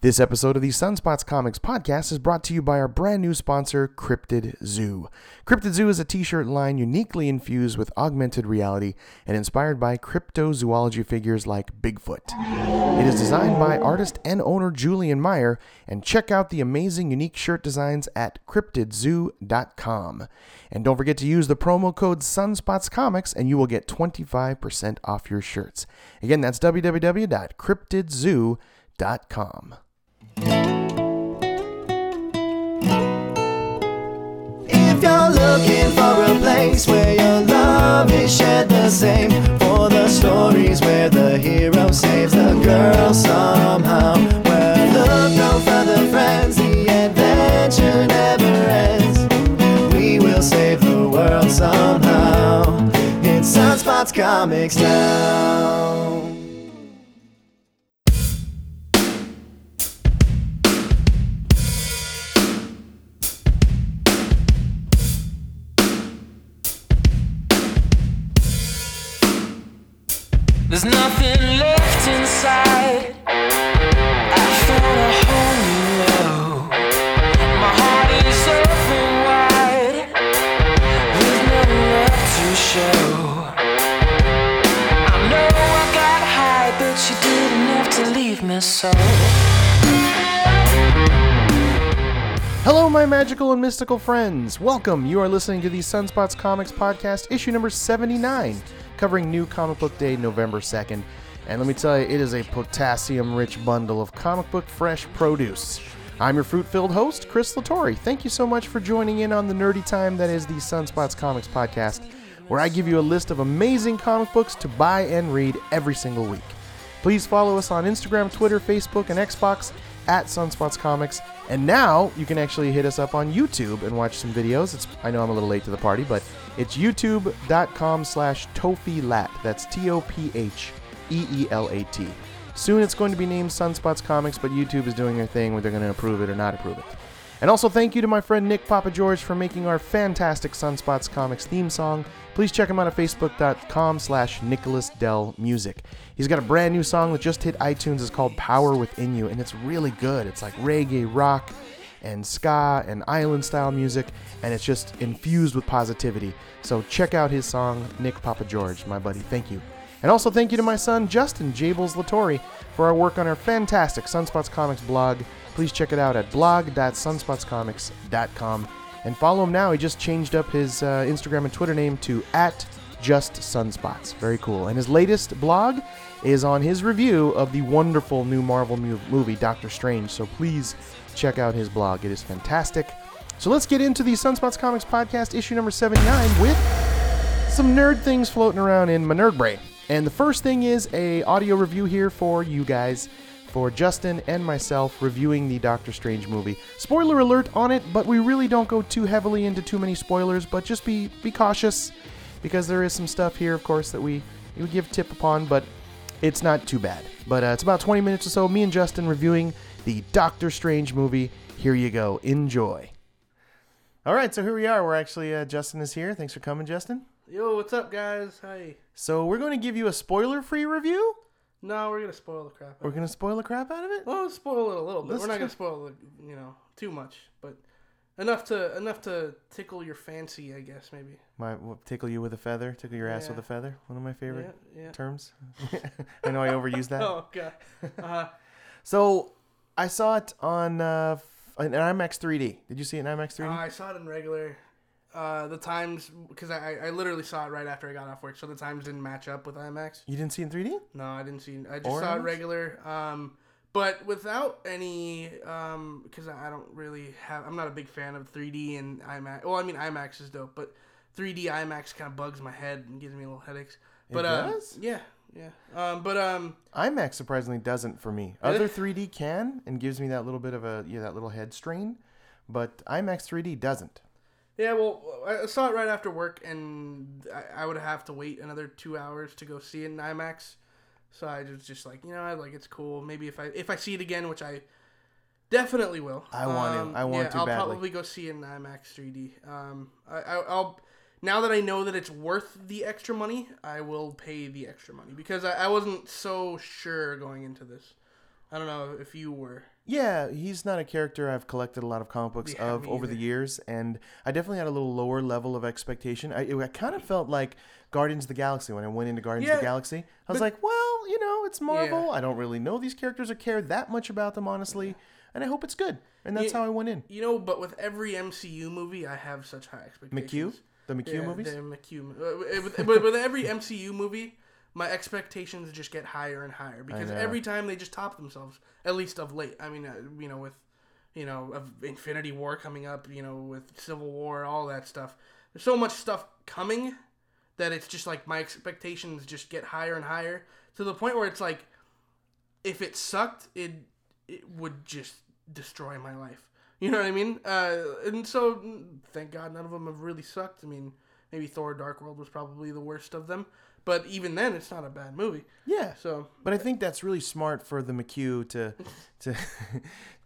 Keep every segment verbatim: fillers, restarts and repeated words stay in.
This episode of the Sunspots Comics podcast is brought to you by our brand new sponsor, Cryptid Zoo. Cryptid Zoo is a t-shirt line uniquely infused with augmented reality and inspired by cryptozoology figures like Bigfoot. It is designed by artist and owner Julian Meyer, and check out the amazing unique shirt designs at cryptid zoo dot com. And don't forget to use the promo code SunspotsComics and you will get twenty-five percent off your shirts. Again, that's w w w dot cryptid zoo dot com. If you're looking for a place where your love is shared the same, for the stories where the hero saves the girl somehow, well, look no further, friends, the adventure never ends. We will save the world somehow. It's Sunspots Comics now. There's nothing left inside. I found a whole new love. My heart is open wide. There's nothing left to show. I know I got high, but you didn't have to leave me so. Hello, my magical and mystical friends. Welcome. You are listening to the Sunspots Comics podcast, issue number seventy-nine. Covering New Comic Book Day, November second, and let me tell you, it is a potassium-rich bundle of comic book fresh produce. I'm your fruit-filled host, Chris Latore. Thank you so much for joining in on the nerdy time that is the Sunspots Comics podcast, where I give you a list of amazing comic books to buy and read every single week. Please follow us on Instagram, Twitter, Facebook, and Xbox at Sunspots Comics, and now you can actually hit us up on YouTube and watch some videos. It's, I know I'm a little late to the party, but it's youtube.com slash tophelat. That's T O P H E E L A T. Soon it's going to be named Sunspots Comics, but YouTube is doing their thing where they're going to approve it or not approve it. And also thank you to my friend Nick Papa George for making our fantastic Sunspots Comics theme song. Please check him out at facebook.com slash Nicholas Dell Music. He's got a brand new song that just hit iTunes. It's called Power Within You, and it's really good. It's like reggae, rock, and ska and island style music, and it's just infused with positivity. So check out his song, Nick Papa George, my buddy. Thank you. And also thank you to my son Justin Jables Latore for our work on our fantastic Sunspots Comics blog. Please check it out at blog dot sunspots comics dot com and follow him now. He just changed up his uh, Instagram and Twitter name to at Just Sunspots. Very cool. And his latest blog is on his review of the wonderful new Marvel mu- movie, Doctor Strange. So please check out his blog. It is fantastic. So let's get into the Sunspots Comics podcast, issue number seventy-nine, with some nerd things floating around in my nerd brain. And the first thing is a audio review here for you guys, for Justin and myself reviewing the Doctor Strange movie. Spoiler alert on it, but we really don't go too heavily into too many spoilers, but just be be cautious, because there is some stuff here, of course, that we, we give tip upon, but it's not too bad. But uh, it's about twenty minutes or so, me and Justin reviewing the Doctor Strange movie. Here you go. Enjoy. All right, so here we are. We're actually, uh, Justin is here. Thanks for coming, Justin. Yo, what's up, guys? Hi. So we're going to give you a spoiler-free review? No, we're going to spoil the crap out of it. We're going to spoil the crap out of it? Well, we'll spoil it a little bit. Let's we're not going to spoil it, you know, too much, but... Enough to enough to tickle your fancy, I guess, maybe. My well, tickle you with a feather, tickle your ass yeah. with a feather. One of my favorite yeah, yeah. terms. I know I overuse that. Oh, God. Uh-huh. So I saw it on uh, an IMAX three D. Did you see it in IMAX three D? Uh, I saw it in regular. Uh, the times, because I, I literally saw it right after I got off work, so the times didn't match up with IMAX. You didn't see it in three D? No, I didn't see it. I just or saw IMAX? It regular. Um, But without any, um, because I don't really have, I'm not a big fan of three D and IMAX. Well, I mean, IMAX is dope, but three D IMAX kind of bugs my head and gives me a little headaches. But, it does? Uh, yeah, yeah. Um, but um, IMAX surprisingly doesn't for me. Other three D can and gives me that little bit of a, yeah, that little head strain, but IMAX three D doesn't. Yeah, well, I saw it right after work, and I, I would have to wait another two hours to go see it in IMAX. So I was just like, you know, like, it's cool. Maybe if I if I see it again, which I definitely will. I want um, to. I want yeah, to I'll badly. I'll probably go see it in IMAX three D. Um, I, I, I'll now that I know that it's worth the extra money, I will pay the extra money, because I, I wasn't so sure going into this. I don't know if you were. Yeah, he's not a character I've collected a lot of comic books yeah, of over either. the years, and I definitely had a little lower level of expectation. I, I kind of felt like Guardians of the Galaxy when I went into Guardians yeah, of the Galaxy. I was like, well, you know, it's Marvel. Yeah. I don't really know these characters or care that much about them, honestly, yeah. and I hope it's good. And that's yeah, how I went in. You know, but with every M C U movie, I have such high expectations. McHugh? The McHugh yeah, movies? The McHugh. With, with, with every M C U movie, my expectations just get higher and higher because every time they just top themselves, at least of late. I mean, uh, you know, with, you know, of Infinity War coming up, you know, with Civil War, all that stuff. There's so much stuff coming that it's just like my expectations just get higher and higher to the point where it's like, if it sucked, it it would just destroy my life. You know what I mean? Uh, and so, thank God none of them have really sucked. I mean, maybe Thor Dark World was probably the worst of them. But even then, it's not a bad movie. Yeah. So, but I think that's really smart for the McHugh to to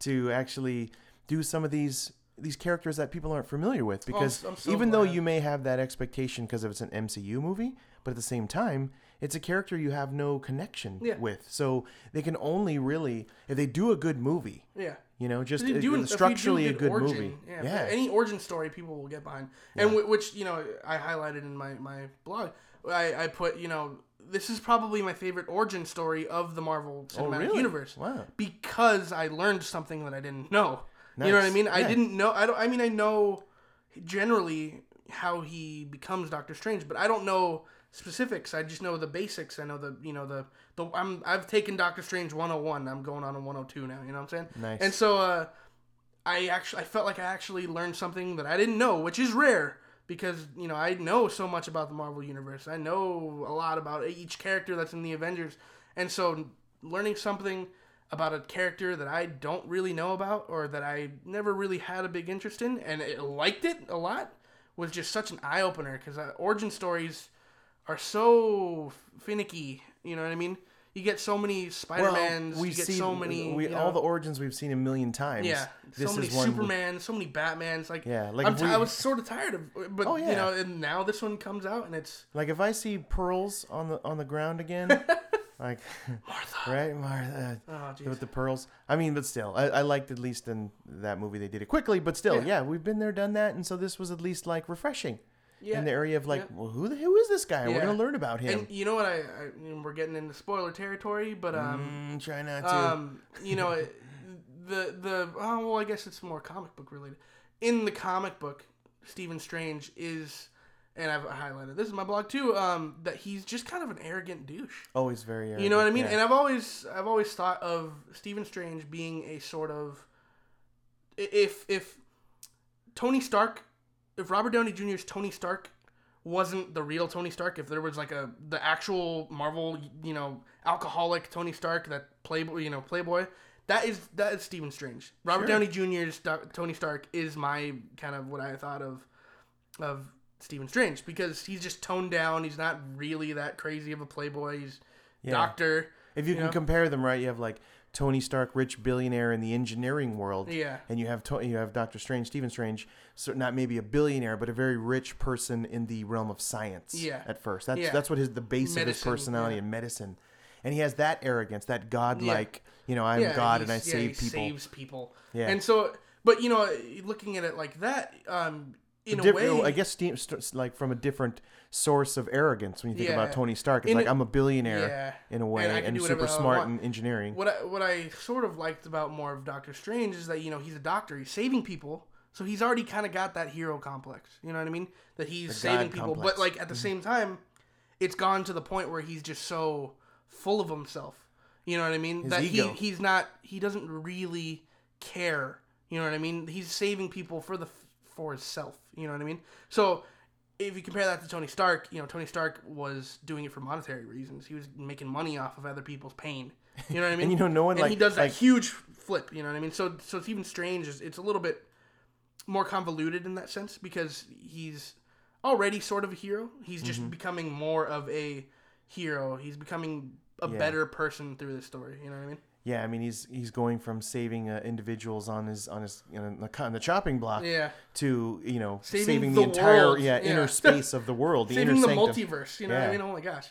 to actually do some of these these characters that people aren't familiar with. Because oh, so even glad. though you may have that expectation because it's an M C U movie, but at the same time, it's a character you have no connection yeah. with. So they can only really, if they do a good movie, yeah. you know, just a, do, structurally do good a good origin, movie. Yeah, yeah. Any origin story people will get behind. And yeah. w- which, you know, I highlighted in my, my blog. I, I put, you know, this is probably my favorite origin story of the Marvel Cinematic oh, really? Universe. Wow. Because I learned something that I didn't know. Nice. You know what I mean? Yeah. I didn't know. I don't. I mean, I know generally how he becomes Doctor Strange, but I don't know specifics. I just know the basics. I know the, you know, the, the I'm, I've taken Doctor Strange one oh one. I'm going on a one oh two now. You know what I'm saying? Nice. And so uh, I actually, I felt like I actually learned something that I didn't know, which is rare. Because, you know, I know so much about the Marvel Universe. I know a lot about each character that's in the Avengers. And so learning something about a character that I don't really know about or that I never really had a big interest in and it liked it a lot was just such an eye-opener. Because uh, origin stories are so finicky, you know what I mean? You get so many Spider-Mans, well, you get seen, so many... We, you know, all the origins we've seen a million times. Yeah, this so many Supermans, so many Batmans. Like, yeah, like I'm t- we, I was sort of tired of... But, oh, yeah. you know, and now this one comes out and it's... Like, if I see pearls on the on the ground again... like Martha. Right, Martha. Oh, geez. With the pearls. I mean, but still, I, I liked at least in that movie they did it quickly. But still, yeah, yeah we've been there, done that. And so this was at least, like, refreshing. Yeah. In the area of like, yeah. well, who the who is this guy? Yeah. We're gonna learn about him. And you know what? I, I we're getting into spoiler territory, but um, mm, try not to. Um, you know, the the oh, well, I guess it's more comic book related. In the comic book, Stephen Strange is, and I've highlighted this in my blog too. Um, that he's just kind of an arrogant douche. Oh, he's very arrogant. You know what I mean? Yeah. And I've always I've always thought of Stephen Strange being a sort of if if Tony Stark. If Robert Downey Junior's Tony Stark wasn't the real Tony Stark, if there was like a the actual Marvel, you know, alcoholic Tony Stark, that playboy, you know, playboy, that is that is Stephen Strange. Robert sure. Downey Junior's Do- Tony Stark is my kind of what I thought of of Stephen Strange because he's just toned down. He's not really that crazy of a playboy. He's yeah. doctor. If you, you can know? compare them, right? You have like Tony Stark, rich billionaire in the engineering world, yeah, and you have to- you have Doctor Strange, Stephen Strange, so not maybe a billionaire, but a very rich person in the realm of science. Yeah. At first, that's yeah. that's what his the base medicine, of his personality and yeah. medicine, and he has that arrogance, that godlike, yeah. you know, I'm yeah, God and I yeah, save he people. Saves people. Yeah. And so, but you know, looking at it like that, um, in a, a way, well, I guess like from a different source of arrogance when you think yeah. about Tony Stark. It's in like, a, I'm a billionaire yeah. in a way and, and super smart in engineering. What I, what I sort of liked about more of Doctor Strange is that, you know, he's a doctor. He's saving people. So he's already kind of got that hero complex. You know what I mean? That he's the saving God people. Complex. But, like, at the mm-hmm. same time, it's gone to the point where he's just so full of himself. You know what I mean? His that ego. He, he's not, he doesn't really care. You know what I mean? He's saving people for the, for himself. You know what I mean? So... If you compare that to Tony Stark, you know, Tony Stark was doing it for monetary reasons. He was making money off of other people's pain. You know what I mean? and you know, no one and like... he does that like, huge flip, you know what I mean? So so Stephen Strange is it's a little bit more convoluted in that sense because he's already sort of a hero. He's just mm-hmm. becoming more of a hero. He's becoming a yeah. better person through this story, you know what I mean? Yeah, I mean he's he's going from saving uh, individuals on his on his you know, on the chopping block yeah. to you know saving, saving the, the entire yeah, yeah inner space of the world, the saving the multiverse. You know, yeah. I mean, oh my gosh.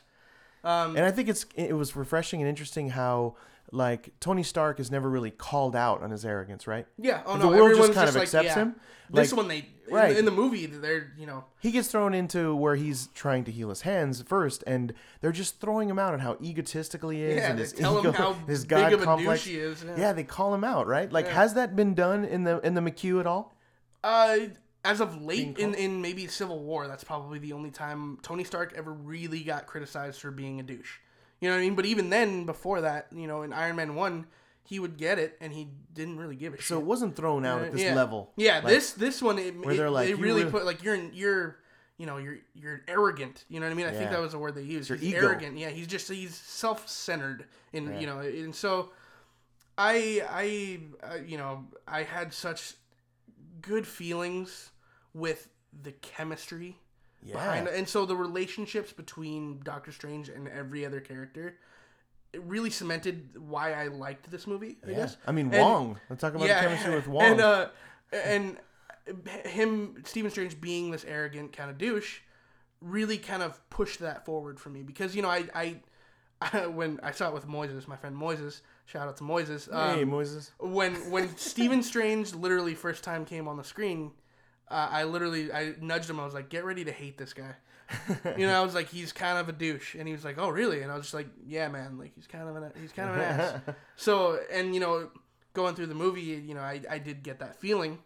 Um, and I think it's it was refreshing and interesting how, like, Tony Stark is never really called out on his arrogance, right? Yeah. Oh, no, the world just kind just of like, accepts yeah. him. Like, this one, they right. in, in the movie, they're, you know... He gets thrown into where he's trying to heal his hands first, and they're just throwing him out on how egotistical he is. Yeah, and his tell ego, him how his God big of complex. A douche he is. Yeah. yeah, they call him out, right? Like, yeah. has that been done in the in the MCU at all? Uh... As of late, in, in maybe Civil War, that's probably the only time Tony Stark ever really got criticized for being a douche. You know what I mean? But even then, before that, you know, in Iron Man one, he would get it, and he didn't really give a shit. So it wasn't thrown out at this yeah. level. Yeah, like, this this one, it, where it, they're like, it really were... put, like, you're, you're, you know, you're you're arrogant. You know what I mean? I yeah. think that was the word they used. Your he's ego. Arrogant. Yeah, he's just, he's self-centered. And, yeah. you know, and so I, I uh, you know, I had such... good feelings with the chemistry yeah. behind it. And so the relationships between Doctor Strange and every other character, it really cemented why I liked this movie, I yeah. guess. I mean, and, Wong. Let's talk about yeah, the chemistry with Wong. And, uh, and him, Stephen Strange, being this arrogant kind of douche really kind of pushed that forward for me. Because, you know, I... I when I saw it with Moises, my friend Moises, shout out to Moises. Um, hey, Moises. When when Stephen Strange literally first time came on the screen, uh, I literally, I nudged him. I was like, get ready to hate this guy. You know, I was like, he's kind of a douche. And he was like, oh, really? And I was just like, yeah, man, like he's kind of an, he's kind of an ass. So, and you know, going through the movie, you know, I, I did get that feeling.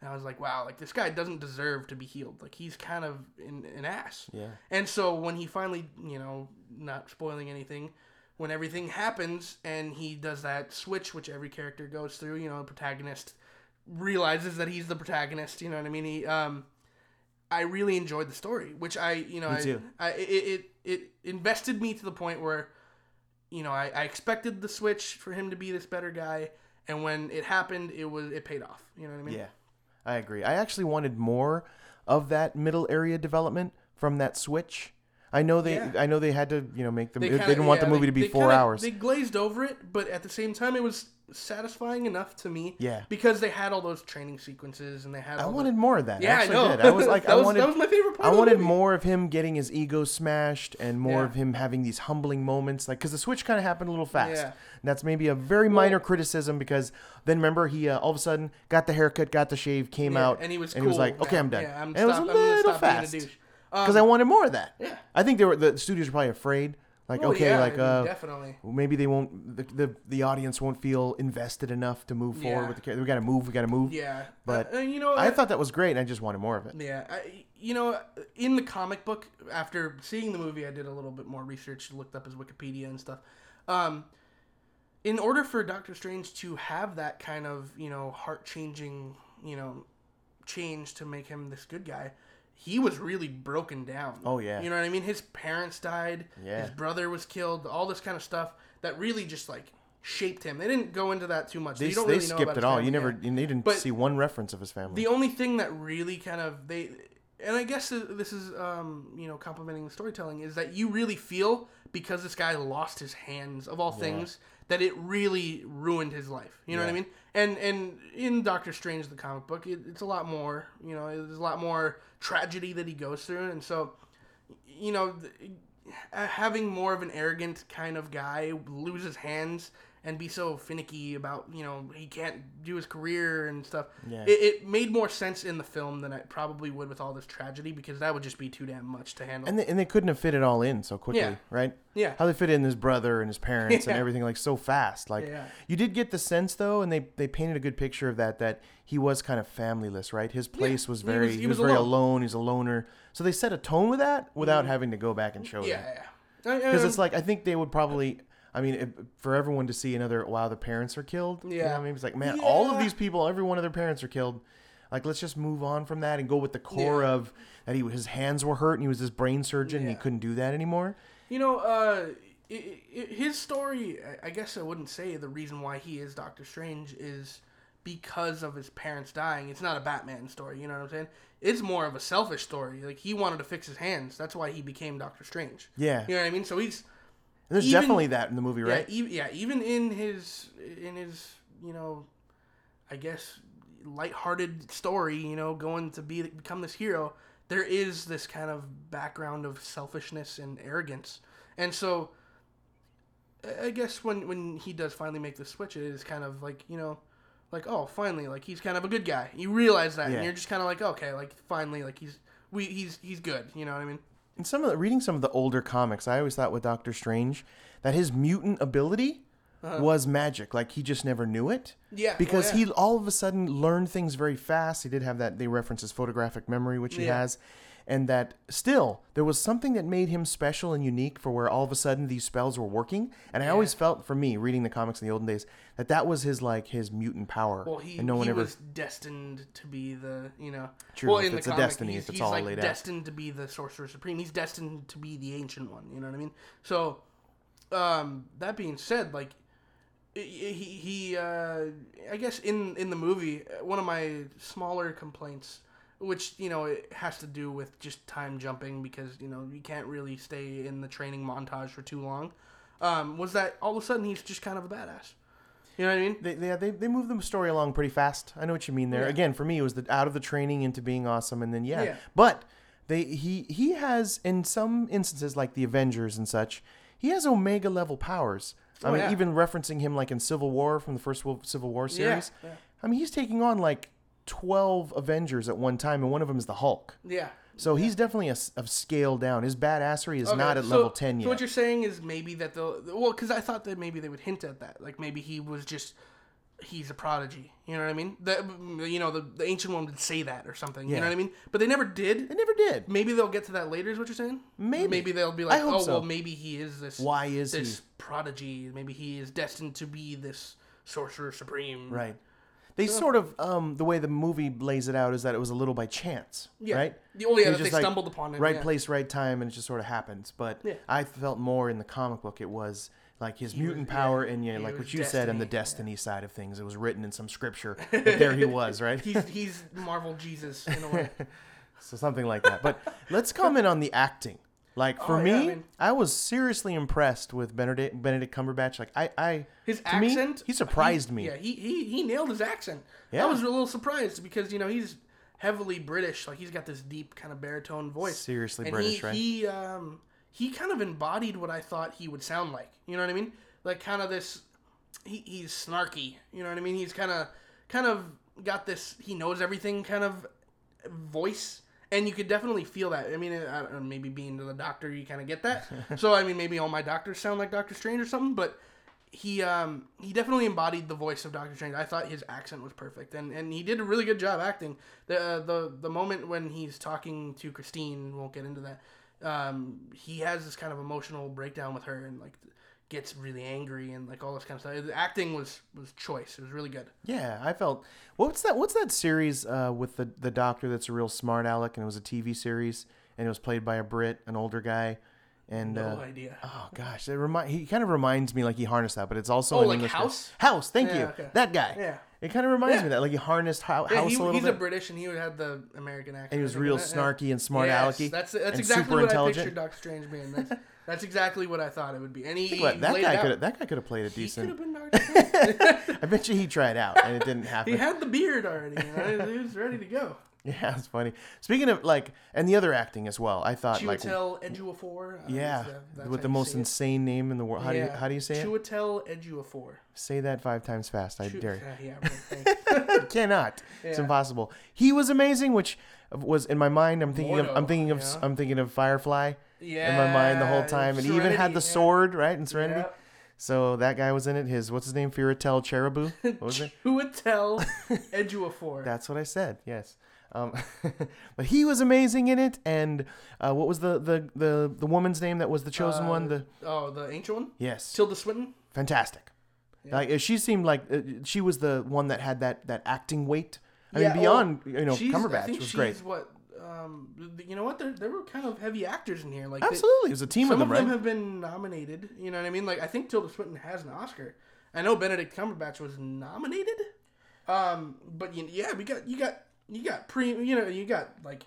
And I was like, wow, like this guy doesn't deserve to be healed. Like he's kind of an, an ass. Yeah. And so when he finally, you know, not spoiling anything, when everything happens and he does that switch, which every character goes through, you know, the protagonist realizes that he's the protagonist. You know what I mean? He, um, I really enjoyed the story, which I, you know, I, I, it, it, it invested me to the point where, you know, I, I expected the switch for him to be this better guy. And when it happened, it was, it paid off. You know what I mean? Yeah. I agree. I actually wanted more of that middle area development from that switch. I know they, yeah. I know they had to, you know, make them. They, kinda, they didn't want yeah, the movie they, to be four kinda, hours. They glazed over it, but at the same time, it was satisfying enough to me. Yeah. Because they had all those training sequences, and they had. I all wanted the... more of that. Yeah, I, I know. Did. I was like, that I was, wanted. That was my favorite part. I of wanted movie. More of him getting his ego smashed, and more yeah. of him having these humbling moments, like because the switch kind of happened a little fast. Yeah. And that's maybe a very well, minor criticism because then remember he uh, all of a sudden got the haircut, got the shave, came yeah, out, and he was and cool. He was like, okay, I'm done. Yeah, I'm. And stop, it was a little fast. Because um, I wanted more of that. Yeah. I think they were the studios were probably afraid. Like, oh, okay, yeah, like, uh, definitely. Maybe they won't, the, the the audience won't feel invested enough to move yeah. forward with the character. We got to move, we got to move. Yeah. But uh, you know, I, I thought that was great, and I just wanted more of it. Yeah. I, you know, in the comic book, after seeing the movie, I did a little bit more research, looked up his Wikipedia and stuff. Um, in order for Doctor Strange to have that kind of, you know, heart-changing, you know, change to make him this good guy, he was really broken down. Oh, yeah. You know what I mean? His parents died. Yeah. His brother was killed. All this kind of stuff that really just, like, shaped him. They didn't go into that too much. They, so you don't they really skipped know about it all. Family. You never, you didn't but see one reference of his family. The only thing that really kind of, they, and I guess this is, um, you know, complimenting the storytelling, is that you really feel, because this guy lost his hands, of all yeah. things, that it really ruined his life. You know yeah. what I mean? And and in Doctor Strange, the comic book, it, it's a lot more, you know, there's a lot more tragedy that he goes through. And so, you know, having more of an arrogant kind of guy lose his hands and be so finicky about, you know, he can't do his career and stuff. Yeah. It, it made more sense in the film than it probably would with all this tragedy, because that would just be too damn much to handle. And they, and they couldn't have fit it all in so quickly, yeah. right? Yeah. How they fit in his brother and his parents yeah. and everything, like, so fast. Like, yeah. you did get the sense, though, and they, they painted a good picture of that, that he was kind of familyless, right? His place yeah. was very, he was, he he was, was alone. very alone. He's a loner. So they set a tone with that without mm-hmm. having to go back and show yeah, that. Yeah, yeah. Because it's like, I think they would probably... I mean, it, for everyone to see another, wow, the parents are killed. Yeah. You know what I mean? It's like, man, yeah. all of these people, every one of their parents are killed. Like, let's just move on from that and go with the core yeah. of that he his hands were hurt and he was this brain surgeon yeah. and he couldn't do that anymore. You know, uh, it, it, his story, I guess I wouldn't say the reason why he is Doctor Strange is because of his parents dying. It's not a Batman story, you know what I'm saying? It's more of a selfish story. Like, he wanted to fix his hands. That's why he became Doctor Strange. Yeah. You know what I mean? So he's... There's even, definitely that in the movie, right? Yeah, even, yeah, even in his, in his, you know, I guess, lighthearted story, you know, going to be become this hero, there is this kind of background of selfishness and arrogance. And so I guess when, when he does finally make the switch, it is kind of like, you know, like, oh, finally, like, he's kind of a good guy. You realize that, yeah. and you're just kind of like, okay, like, finally, like, he's we he's he's good, you know what I mean? And some of the, reading some of the older comics, I always thought with Doctor Strange that his mutant ability uh-huh. was magic. Like, he just never knew it. Yeah. Because oh, yeah. he all of a sudden learned things very fast. He did have that, they reference his photographic memory, which he yeah. has. And that still, there was something that made him special and unique for where all of a sudden these spells were working. And I yeah. always felt, for me, reading the comics in the olden days, that that was his, like, his mutant power. Well, he, and no one he ever... was destined to be the, you know... True, well, in it's the a comic, destiny if it's he's all like laid out. He's, like, destined to be the Sorcerer Supreme. He's destined to be the Ancient One, you know what I mean? So, um, that being said, like, he... he uh, I guess in, in the movie, one of my smaller complaints... Which, you know, it has to do with just time jumping because, you know, you can't really stay in the training montage for too long. Um, was that all of a sudden he's just kind of a badass. You know what I mean? They they, they, they move the story along pretty fast. I know what you mean there. Yeah. Again, for me, it was the out of the training into being awesome and then, yeah. yeah. But they he, he has, in some instances like the Avengers and such, he has Omega-level powers. I oh, mean, yeah. even referencing him like in Civil War from the first Civil War series. Yeah. Yeah. I mean, he's taking on like... twelve Avengers at one time, and one of them is the Hulk. Yeah. So yeah. he's definitely a, a scale down. His badassery is okay, not at so, level ten yet. So what you're saying is maybe that they'll... Well, because I thought that maybe they would hint at that. Like, maybe he was just... He's a prodigy. You know what I mean? That You know, the, the Ancient One would say that or something. Yeah. You know what I mean? But they never did. They never did. Maybe they'll get to that later is what you're saying? Maybe. Maybe they'll be like, oh, so. well, maybe he is this... Why is this he? This prodigy. Maybe he is destined to be this Sorcerer Supreme. Right. They sort of, um, the way the movie lays it out is that it was a little by chance, yeah. right? Oh, yeah, that they like, stumbled upon it. Right yeah. place, right time, and it just sort of happens. But yeah. I felt more in the comic book it was like his he mutant was, power yeah. and, yeah, like what you destiny. said, and the destiny yeah. side of things. It was written in some scripture that there he was, right? he's, he's Marvel Jesus in a way. So something like that. But let's comment on the acting. Like, for oh, me, yeah, I, mean, I was seriously impressed with Benedict, Benedict Cumberbatch. Like, I, I his accent, me, he surprised he, me. Yeah, he, he he nailed his accent. Yeah. I was a little surprised because, you know, he's heavily British. Like, he's got this deep kind of baritone voice. Seriously and British, he, right? He, um, he kind of embodied what I thought he would sound like. You know what I mean? Like, kind of this, he, he's snarky. You know what I mean? He's kind of, kind of got this, he knows everything kind of voice. And you could definitely feel that. I mean, I don't know, maybe being the doctor, you kind of get that. So, I mean, maybe all my doctors sound like Doctor Strange or something, but he um, he definitely embodied the voice of Doctor Strange. I thought his accent was perfect, and, and he did a really good job acting. The, uh, the the moment when he's talking to Christine, won't get into that, um, he has this kind of emotional breakdown with her and, like, gets really angry and, like, all this kind of stuff. The acting was, was choice. It was really good. Yeah, I felt... What's that What's that series uh, with the, the doctor that's a real smart aleck, and it was a T V series, and it was played by a Brit, an older guy, and... No uh, idea. Oh, gosh. It remind, he kind of reminds me, like, he harnessed that, but it's also... Oh, like English House? Guy. House, thank yeah, you. Okay. That guy. Yeah. It kind of reminds yeah. me of that. Like, he harnessed ho- yeah, House he, a little he's bit. He's a British, and he had the American accent. And he was real that, snarky yeah. and smart yes, alecky. That's, that's exactly what I pictured Doctor Strange being. That's... That's exactly what I thought it would be. And he, he that, guy could, that guy could have played a decent... He could have been I bet you he tried out and it didn't happen. He had the beard already. Right? He was ready to go. Yeah, it's funny. Speaking of, like, and the other acting as well, I thought, Chiwetel like... Chiwetel Ejiofor. Yeah, uh, with the most insane it. name in the world. How, yeah. do you, how do you say Chiwetel it? Chiwetel Ejiofor. Say that five times fast, I Ch- dare you. Uh, yeah, right, cannot. Yeah. It's impossible. He was amazing, which was, in my mind, I'm thinking Mordo, of I'm thinking of, yeah. I'm thinking of Firefly. Yeah, in my mind the whole time, and Serenity, he even had the yeah. sword, right, in Serenity. Yep. So that guy was in it. His what's his name? Chiwetel Cherubou. What was it? Chiwetel Ejiofor. That's what I said. Yes, um, but he was amazing in it. And uh, what was the, the, the, the woman's name that was the chosen uh, one? The oh, the ancient one. Yes, Tilda Swinton. Fantastic. Yeah. Like she seemed like uh, she was the one that had that, that acting weight. I yeah, mean, beyond well, you know Cumberbatch I think was she's great. What, Um, you know what? There, there were kind of heavy actors in here. Like absolutely, there's a team of them. Some of them, of them right? have been nominated. You know what I mean? Like I think Tilda Swinton has an Oscar. I know Benedict Cumberbatch was nominated. Um, but you, yeah, we got you got you got pre. You know you got like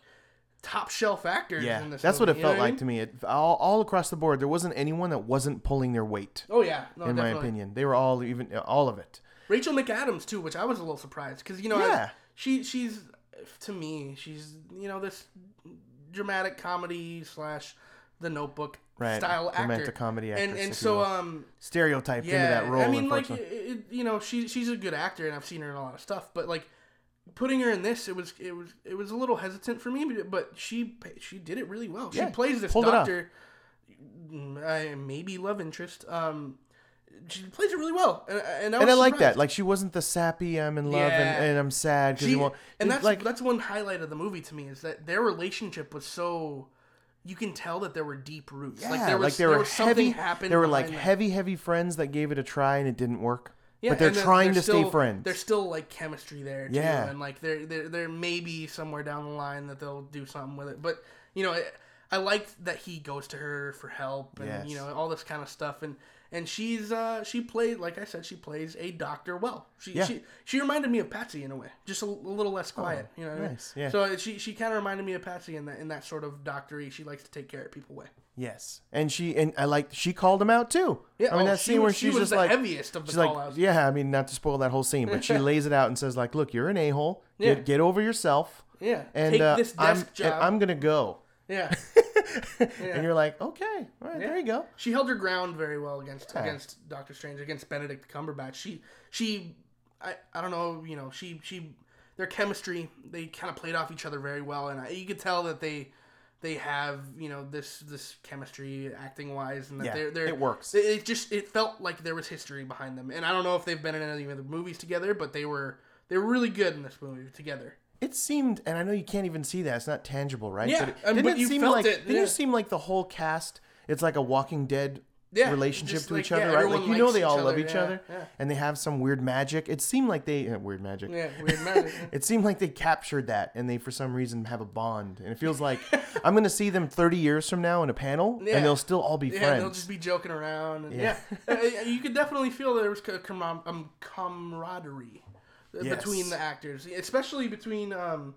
top shelf actors. Yeah, in this that's movie, what it felt what like I mean? to me. It all, all across the board, there wasn't anyone that wasn't pulling their weight. Oh yeah, no, in definitely. my opinion, they were all even all of it. Rachel McAdams too, which I was a little surprised because you know yeah. I, she she's. To me, she's, you know, this dramatic comedy slash the Notebook right. style actor. Romantic comedy actress. And, and so... Um, stereotyped yeah, into that role, I mean, like, it, you know, she she's a good actor, and I've seen her in a lot of stuff, but, like, putting her in this, it was it was, it was a little hesitant for me, but, but she she did it really well. Yeah. She plays this Pulled doctor, I, maybe love interest, um... She plays it really well, and, and I, was and I like that. Like, she wasn't the sappy "I'm in love" yeah. and, and I'm sad. She, won't, and that's like that's one highlight of the movie to me is that their relationship was so. You can tell that there were deep roots. Yeah, like there was, like there, there were was heavy, something happened. There were like that. heavy, heavy friends that gave it a try and it didn't work. Yeah, but they're trying they're to still, stay friends. There's still like chemistry there. Too, yeah, and like there, there, there may be somewhere down the line that they'll do something with it. But you know, it, I liked that he goes to her for help and yes. you know all this kind of stuff and. And she's uh, she played, like I said, she plays a doctor well. She yeah. she, she reminded me of Patsy in a way, just a, a little less quiet. Oh, you know what nice. I mean? Yeah. So she she kind of reminded me of Patsy in that in that sort of doctor-y, she likes to take care of people way. Yes, and she and I like she called him out too. Yeah, I mean oh, that scene she, where she she's was just the like heaviest of the she's call like, outs. Yeah, I mean not to spoil that whole scene, but she lays it out and says like, look, you're an a-hole. Get, yeah. get over yourself. Yeah, and take uh, this desk I'm, job. And I'm gonna go. Yeah. yeah. And you're like, okay, all right, yeah. there you go. She held her ground very well against yeah. against Doctor Strange, against Benedict Cumberbatch. She she I, I don't know, you know, she she their chemistry, they kind of played off each other very well, and I, you could tell that they they have, you know, this this chemistry acting wise and that yeah, they're, they're it works. It, it just it felt like there was history behind them. And I don't know if they've been in any of the movies together, but they were they were really good in this movie together. It seemed, and I know you can't even see that. It's not tangible, right? Yeah, but it, didn't but it you seem felt like, it. Didn't yeah. it seem like the whole cast, it's like a Walking Dead yeah, relationship to like, each other, yeah, right? Like, you know they all other, love each yeah, other, yeah. and they have some weird magic. It seemed like they... Uh, weird magic. Yeah, weird magic. Yeah. It seemed like they captured that, and they, for some reason, have a bond. And it feels like, I'm going to see them thirty years from now in a panel, yeah. and they'll still all be yeah, friends. Yeah, they'll just be joking around. And, yeah. yeah. You could definitely feel that there was um, camaraderie. Yes. Between the actors, especially between, um,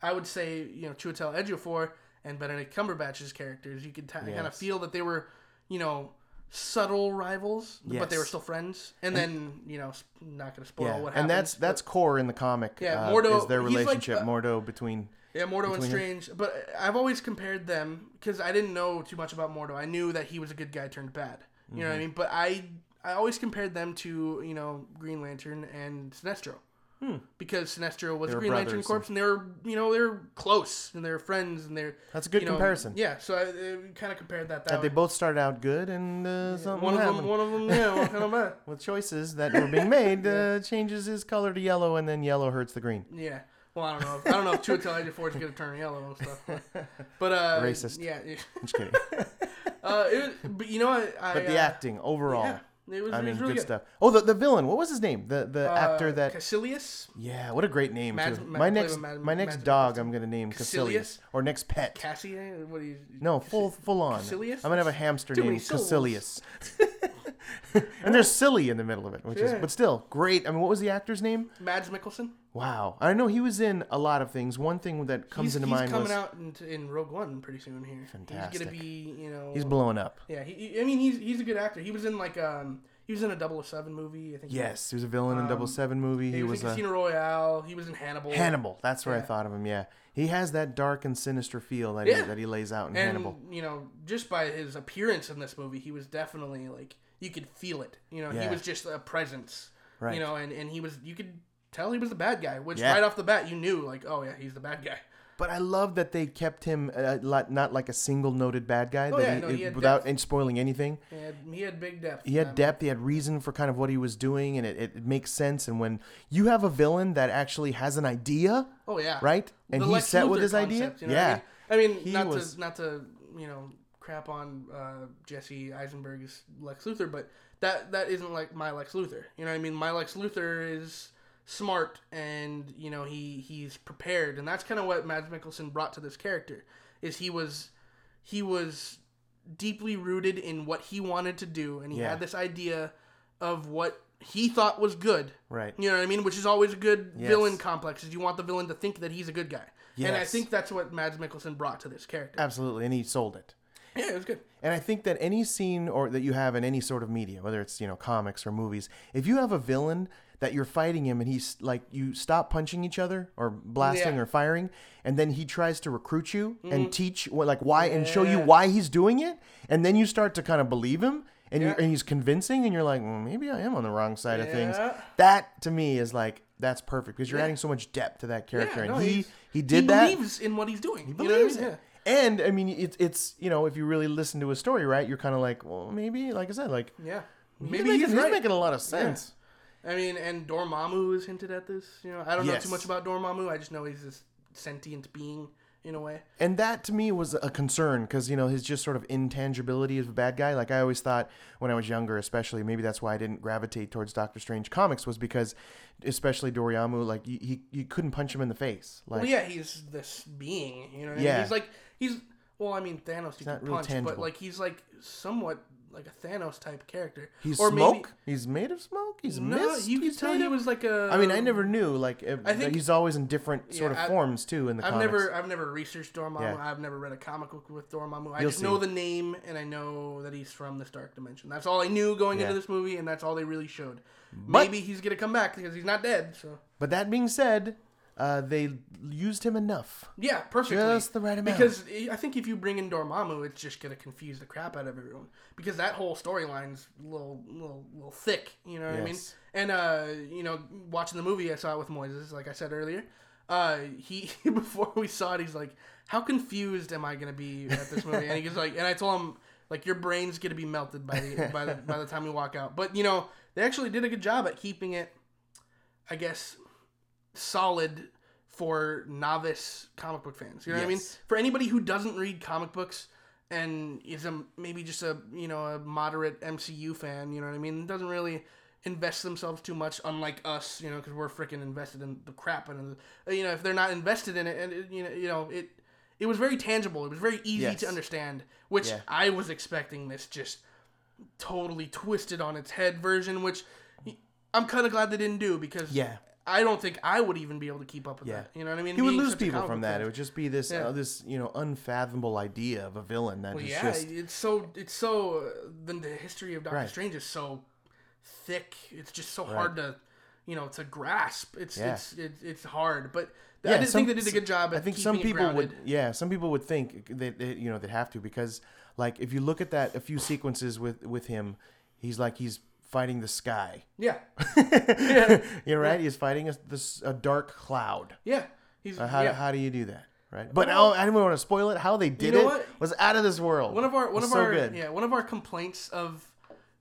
I would say, you know, Chiwetel Ejiofor and Benedict Cumberbatch's characters, you could t- yes. kind of feel that they were, you know, subtle rivals, yes. but they were still friends. And, and then, you know, not going to spoil yeah. what happens. And that's that's but, core in the comic. Yeah, uh, Mordo is their relationship, like, uh, Mordo between. Yeah, Mordo between and Strange. Him. But I've always compared them because I didn't know too much about Mordo. I knew that he was a good guy turned bad. You mm-hmm. know what I mean? But I I always compared them to, you know, Green Lantern and Sinestro. Hmm. Because Sinestro was Green Lantern Corps, and, and they were, you know, they were close, and they were friends, and they're that's a good you know, comparison. Yeah, so I, I kind of compared that. That and they both started out good, and uh, something one happened. of them, one of them, yeah, one kind of bad. With choices that were being made, yeah. uh, changes his color to yellow, and then yellow hurts the green. Yeah, well, I don't know. If, I don't know if Chiwetel Ejiofor is going to turn yellow and stuff. But, but uh, racist. Yeah, I'm just kidding. uh, it was, but you know, I, I but the uh, acting overall. Yeah. It was, I it mean, was really good, good stuff. Oh, the, the villain. What was his name? The the uh, actor that... Cassilius? Yeah, what a great name. Mads, Mads, my next Mads, my next Mads, dog Mads. I'm going to name Cassilius. Or next pet. Cassie? What do you... No, Cass- full full on. Cassilius? I'm going to have a hamster Too named Cassilius. And there's silly in the middle of it, which yeah. is... But still, great. I mean, what was the actor's name? Mads Mikkelsen. Wow. I know he was in a lot of things. One thing that comes he's, into he's mind was... He's coming out in, in Rogue One pretty soon here. Fantastic. He's going to be, you know... He's blowing up. Yeah. He, I mean, he's he's a good actor. He was in, like, um... He was in a double oh seven movie, I think. Yes, he was a villain um, in double oh seven movie. He, he was in Casino a... Royale. He was in Hannibal. Hannibal. That's where yeah. I thought of him, yeah. He has that dark and sinister feel that, yeah. he, that he lays out in and, Hannibal. And, you know, just by his appearance in this movie, he was definitely, like... You could feel it. You know, yeah. he was just a presence. Right. You know, and, and he was... You could tell he was the bad guy, which yeah. right off the bat, you knew, like, oh, yeah, he's the bad guy. But I love that they kept him uh, not like a single-noted bad guy. Oh, that yeah, he, no, he had without depth. spoiling anything. He had, he had big depth. He had depth. Way. He had reason for kind of what he was doing, and it, it, it makes sense. And when you have a villain that actually has an idea... Oh, yeah. Right? And he's set Luther with his concept, idea. You know yeah. I mean, I mean not, was, to, not to, you know... crap on uh, Jesse Eisenberg's Lex Luthor, but that that isn't like my Lex Luthor. You know what I mean? My Lex Luthor is smart, and you know he he's prepared, and that's kind of what Mads Mikkelsen brought to this character. Is he was he was deeply rooted in what he wanted to do, and he yeah. had this idea of what he thought was good. Right. You know what I mean? Which is always a good yes. villain complex. Is you want the villain to think that he's a good guy, yes. and I think that's what Mads Mikkelsen brought to this character. Absolutely, and he sold it. Yeah, it was good. And I think that any scene or that you have in any sort of media, whether it's, you know, comics or movies, if you have a villain that you're fighting him, and he's like, you stop punching each other or blasting yeah. or firing, and then he tries to recruit you mm-hmm. and teach like why yeah. and show you why he's doing it, and then you start to kind of believe him, and yeah. you and he's convincing, and you're like, well, maybe I am on the wrong side yeah. of things. That to me is like, that's perfect, because you're yeah. adding so much depth to that character, yeah, no, and he he did he that. He believes in what he's doing. He believes you know what I mean? it. Yeah. And, I mean, it, it's, you know, if you really listen to his story, right, you're kind of like, well, maybe, like I said, like, yeah, maybe he's making, he's right. making a lot of sense. Yeah. I mean, and Dormammu is hinted at this, you know, I don't yes. know too much about Dormammu, I just know he's this sentient being, in a way. And that, to me, was a concern, because, you know, his just sort of intangibility as a bad guy, like I always thought when I was younger, especially, maybe that's why I didn't gravitate towards Doctor Strange comics, was because, especially Dormammu, like, you, you couldn't punch him in the face. Like, well, yeah, he's this being, you know what I mean? Yeah. He's like... He's, well, I mean, Thanos, you can punch, but, like, he's, like, somewhat, like, a Thanos-type character. He's or smoke? Maybe, he's made of smoke? He's no, mist? You could tell he was, like, a... I mean, I never knew, like, if, I think, he's always in different yeah, sort of I, forms, too, in the I've comics. Never, I've never researched Dormammu. Yeah. I've never read a comic book with Dormammu. I You'll just see. know the name, and I know that he's from this dark dimension. That's all I knew going yeah. into this movie, and that's all they really showed. But, maybe he's going to come back, because he's not dead, so... But that being said... Uh, they used him enough. Yeah, perfectly. Just the right amount. Because I think if you bring in Dormammu, it's just going to confuse the crap out of everyone. Because that whole storyline's a little, little, little thick, you know what yes. I mean? And, uh, you know, watching the movie, I saw it with Moises, like I said earlier. Uh, he Before we saw it, he's like, how confused am I going to be at this movie? And he was like, and I told him, like, your brain's going to be melted by the, by the by the time we walk out. But, you know, they actually did a good job at keeping it, I guess... solid for novice comic book fans. You know yes. what I mean? For anybody who doesn't read comic books and is a, maybe just a, you know, a moderate M C U fan, you know what I mean? Doesn't really invest themselves too much, unlike us, you know, because we're freaking invested in the crap. And, you know, if they're not invested in it, and it, you know, you know, it, it was very tangible. It was very easy yes. to understand, which yeah. I was expecting this just totally twisted on its head version, which I'm kind of glad they didn't do because... yeah. I don't think I would even be able to keep up with yeah. that. You know what I mean? He would Being lose people from that. Thing. It would just be this, yeah. uh, this you know, unfathomable idea of a villain that well, is yeah, just. It's so. It's so. Uh, the, the history of Doctor right. Strange is so thick. It's just so right. hard to, you know, to grasp. It's yeah. it's, it's it's hard, but. Yeah, I didn't some, think they did a good job at I think keeping some people it grounded. Would, yeah, some people would think that they, you know they'd have to because like if you look at that a few sequences with with him, he's like he's. Fighting the sky. Yeah. yeah. You're right. Yeah. He's fighting a, this, a dark cloud. Yeah. He's. Uh, how, yeah. how do you do that? Right. But well, I don't want to spoil it. How they did you know it what? was out of this world. One of our one of so our good. yeah one of our complaints of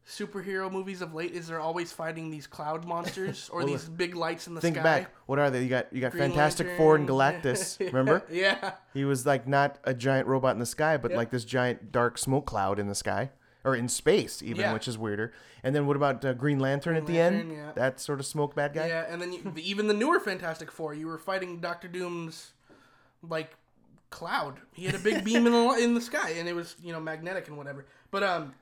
superhero movies of late is they're always fighting these cloud monsters or well, these big lights in the think sky. Think back. What are they? You got you got Green Fantastic Lantern. Four and Galactus. Remember? yeah. He was like not a giant robot in the sky, but yeah. like this giant dark smoke cloud in the sky. Or in space, even, yeah. which is weirder. And then what about uh, Green Lantern Green at the Lantern, end? Yeah. That sort of smoke bad guy? Yeah, and then you, even the newer Fantastic Four, you were fighting Doctor Doom's, like, cloud. He had a big beam in, the, in the sky, and it was, you know, magnetic and whatever. But, um...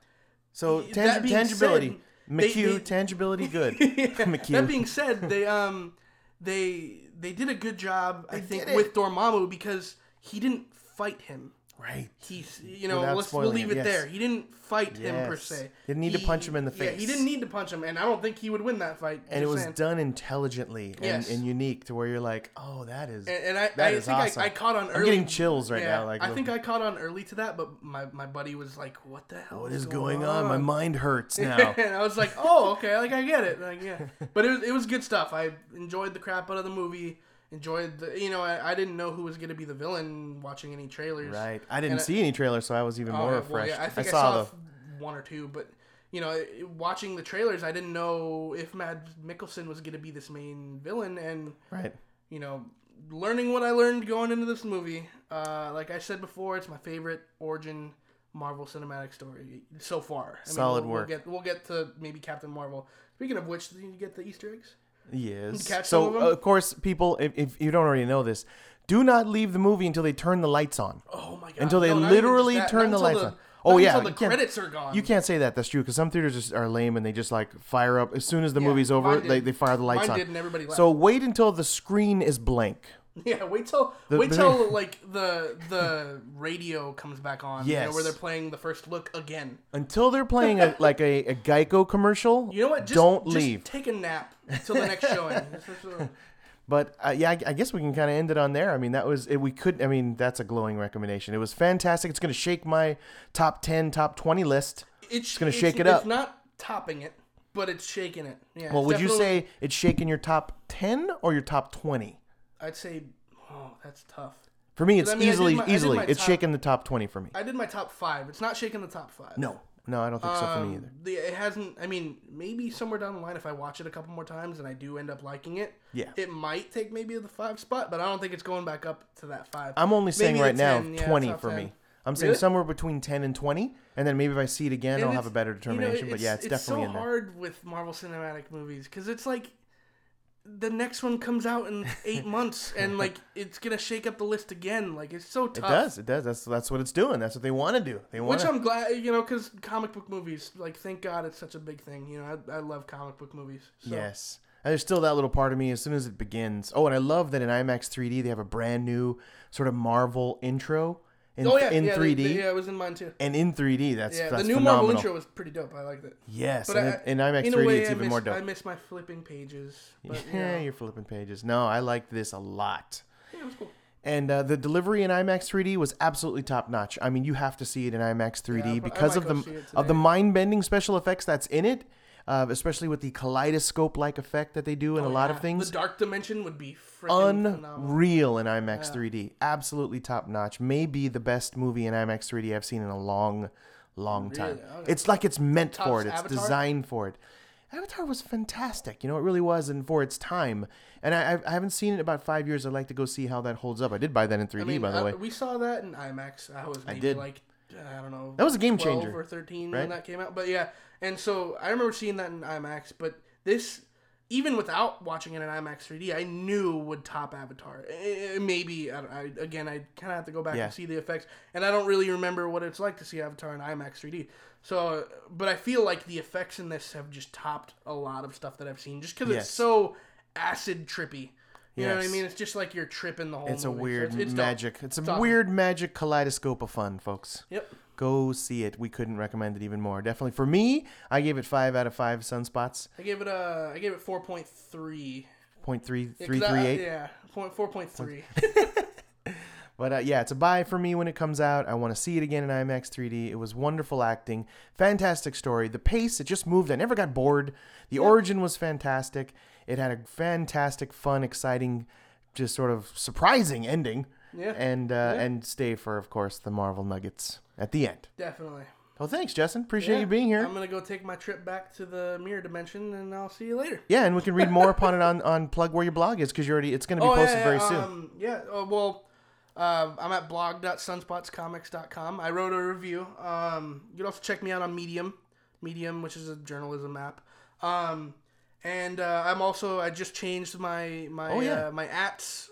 So, tang- tangibility. Said, McHugh, they, they, tangibility good. yeah. McHugh. That being said, they, um... They, they did a good job, they I think, with Dormammu, because he didn't fight him. Right. He's, you know, Without let's we'll leave it, it yes. there. He didn't fight yes. him per se. Didn't need he, to punch him in the face. Yeah, he didn't need to punch him, and I don't think he would win that fight. And it was saying. done intelligently and, yes. and unique to where you're like, oh, that is. And, and I, that I is think awesome. I, I caught on early. I'm getting chills right yeah, now. Like I think I caught on early to that, but my, my buddy was like, what the hell? What is going, going on? on? My mind hurts now. and I was like, oh, okay, like I get it. Like yeah, but it was it was good stuff. I enjoyed the crap out of the movie. Enjoyed the, you know, I, I didn't know who was going to be the villain watching any trailers. Right. I didn't and see I, any trailers, so I was even oh, more well, refreshed. Yeah, I think I, I saw, saw the... one or two, but, you know, watching the trailers, I didn't know if Mads Mikkelsen was going to be this main villain. And, right. you know, learning what I learned going into this movie, uh, like I said before, it's my favorite origin Marvel cinematic story so far. I Solid mean, we'll, work. We'll get, we'll get to maybe Captain Marvel. Speaking of which, did you get the Easter eggs? Yes. So, of, of course, people, if, if you don't already know this, do not leave the movie until they turn the lights on. Oh, my God. Until they no, literally that, turn the lights the, on. Oh, yeah. Until the credits are gone. You can't say that. That's true, because some theaters just are lame and they just, like, fire up. As soon as the yeah, movie's over, they, they fire the lights mine on. Did and everybody left. So wait until the screen is blank. Yeah, wait till the, wait till like the the radio comes back on. Yes. You know, where they're playing The First Look again. Until they're playing a, like a, a Geico commercial. You know what? Just, don't just leave. Take a nap until the next showing. But uh, yeah, I, I guess we can kind of end it on there. I mean, that was it. We could. I mean, that's a glowing recommendation. It was fantastic. It's going to shake my top ten, top twenty list. It's, it's going to shake it up. It's not topping it, but it's shaking it. Yeah. Well, would you say it's shaking your top ten or your top twenty? I'd say, oh, that's tough. For me, it's I mean, easily, my, easily. Top, it's shaking the top twenty for me. I did my top five. It's not shaking the top five. No, no, I don't think um, so for me either. The, it hasn't, I mean, maybe somewhere down the line, if I watch it a couple more times and I do end up liking it, yeah, it might take maybe the five spot, but I don't think it's going back up to that five. I'm only saying maybe right now ten, yeah, twenty for ten. Me. I'm saying really? Somewhere between ten and twenty, and then maybe if I see it again, and I'll have a better determination. You know, but yeah, it's, it's definitely so in there. It's so hard with Marvel Cinematic movies because it's like, the next one comes out in eight months, and like it's gonna shake up the list again. Like it's so tough. It does. It does. That's that's what it's doing. That's what they want to do. They want. Which I'm glad, you know, because comic book movies, like thank God, it's such a big thing. You know, I, I love comic book movies. So. Yes, and there's still that little part of me as soon as it begins. Oh, and I love that in IMAX three D they have a brand new sort of Marvel intro. In, oh, yeah. in yeah, three D. They, they, yeah, it was in mine, too. And in three D, that's yeah, that's the new phenomenal. Marvel intro was pretty dope. I liked it. Yes, but and I, in IMAX in three D, way, it's I even miss, more dope. I miss my flipping pages. But, yeah, yeah, you're flipping pages. No, I liked this a lot. Yeah, it was cool. And uh, the delivery in IMAX three D was absolutely top-notch. I mean, you have to see it in IMAX three D yeah, because of the of the mind-bending special effects that's in it, uh, especially with the kaleidoscope-like effect that they do in oh, a lot yeah. of things. The dark dimension would be unreal in IMAX yeah. three D. Absolutely top notch. Maybe the best movie in IMAX three D I've seen in a long, long time. Really? Okay. It's like it's meant Tops for it. It's Avatar? Designed for it. Avatar was fantastic. You know, it really was, and for its time. And I, I haven't seen it in about five years. I'd like to go see how that holds up. I did buy that in three D, I mean, by the I, way. We saw that in IMAX. I was maybe I did. like, I don't know. That was a game changer. twelve or thirteen right? when that came out. But yeah, and so I remember seeing that in IMAX, but this... Even without watching it in IMAX three D, I knew would top Avatar. It, it, maybe, I, I, again, I kind of have to go back yeah. and see the effects. And I don't really remember what it's like to see Avatar in IMAX three D. So, but I feel like the effects in this have just topped a lot of stuff that I've seen. Just because yes. it's so acid trippy. You yes. know what I mean? It's just like you're tripping the whole it's movie. A weird so it's, it's magic. Dope. It's a it's weird awesome. Magic kaleidoscope of fun, folks. Yep. Go see it. We couldn't recommend it even more. Definitely for me, I gave it five out of five sunspots. I gave it a. I gave it four point three. Point three three three eight. Yeah, point four point three. But uh, yeah, it's a buy for me when it comes out. I want to see it again in IMAX three D. It was wonderful acting, fantastic story. The pace, it just moved. I never got bored. The yeah. origin was fantastic. It had a fantastic, fun, exciting, just sort of surprising ending. Yeah. And uh, yeah. and stay for, of course, the Marvel Nuggets at the end. Definitely. Well, thanks, Justin. Appreciate yeah. you being here. I'm going to go take my trip back to the mirror dimension, and I'll see you later. Yeah, and we can read more upon it on, on Plug Where Your Blog Is, because it's going to be oh, posted yeah, very um, soon. Yeah, uh, well, uh, I'm at blog dot sunspots comics dot com. I wrote a review. Um, you can also check me out on Medium, Medium, which is a journalism app. Um, and uh, I'm also, I just changed my, my, oh, yeah. uh, my apps.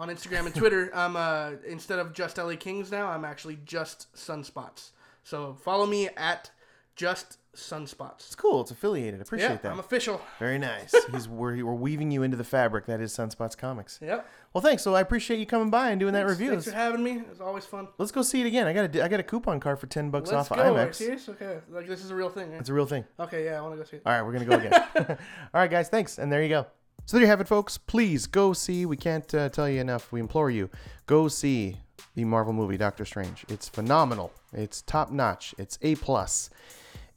On Instagram and Twitter, I'm uh, instead of just L A Kings now, I'm actually just Sunspots. So follow me at just Sunspots. It's cool. It's affiliated. I appreciate yeah, that. I'm official. Very nice. He's we're, we're weaving you into the fabric that is Sunspots Comics. Yep. Well, thanks. So I appreciate you coming by and doing thanks, that review. Thanks for having me. It was always fun. Let's go see it again. I got a, I got a coupon card for ten bucks Let's off go. Of IMAX. Are you serious? Okay. Like this is a real thing. Right? It's a real thing. Okay. Yeah, I want to go see it. All right, we're gonna go again. All right, guys. Thanks, and there you go. So there you have it, folks. Please go see. We can't uh, tell you enough. We implore you. Go see the Marvel movie, Doctor Strange. It's phenomenal. It's top-notch. It's A plus.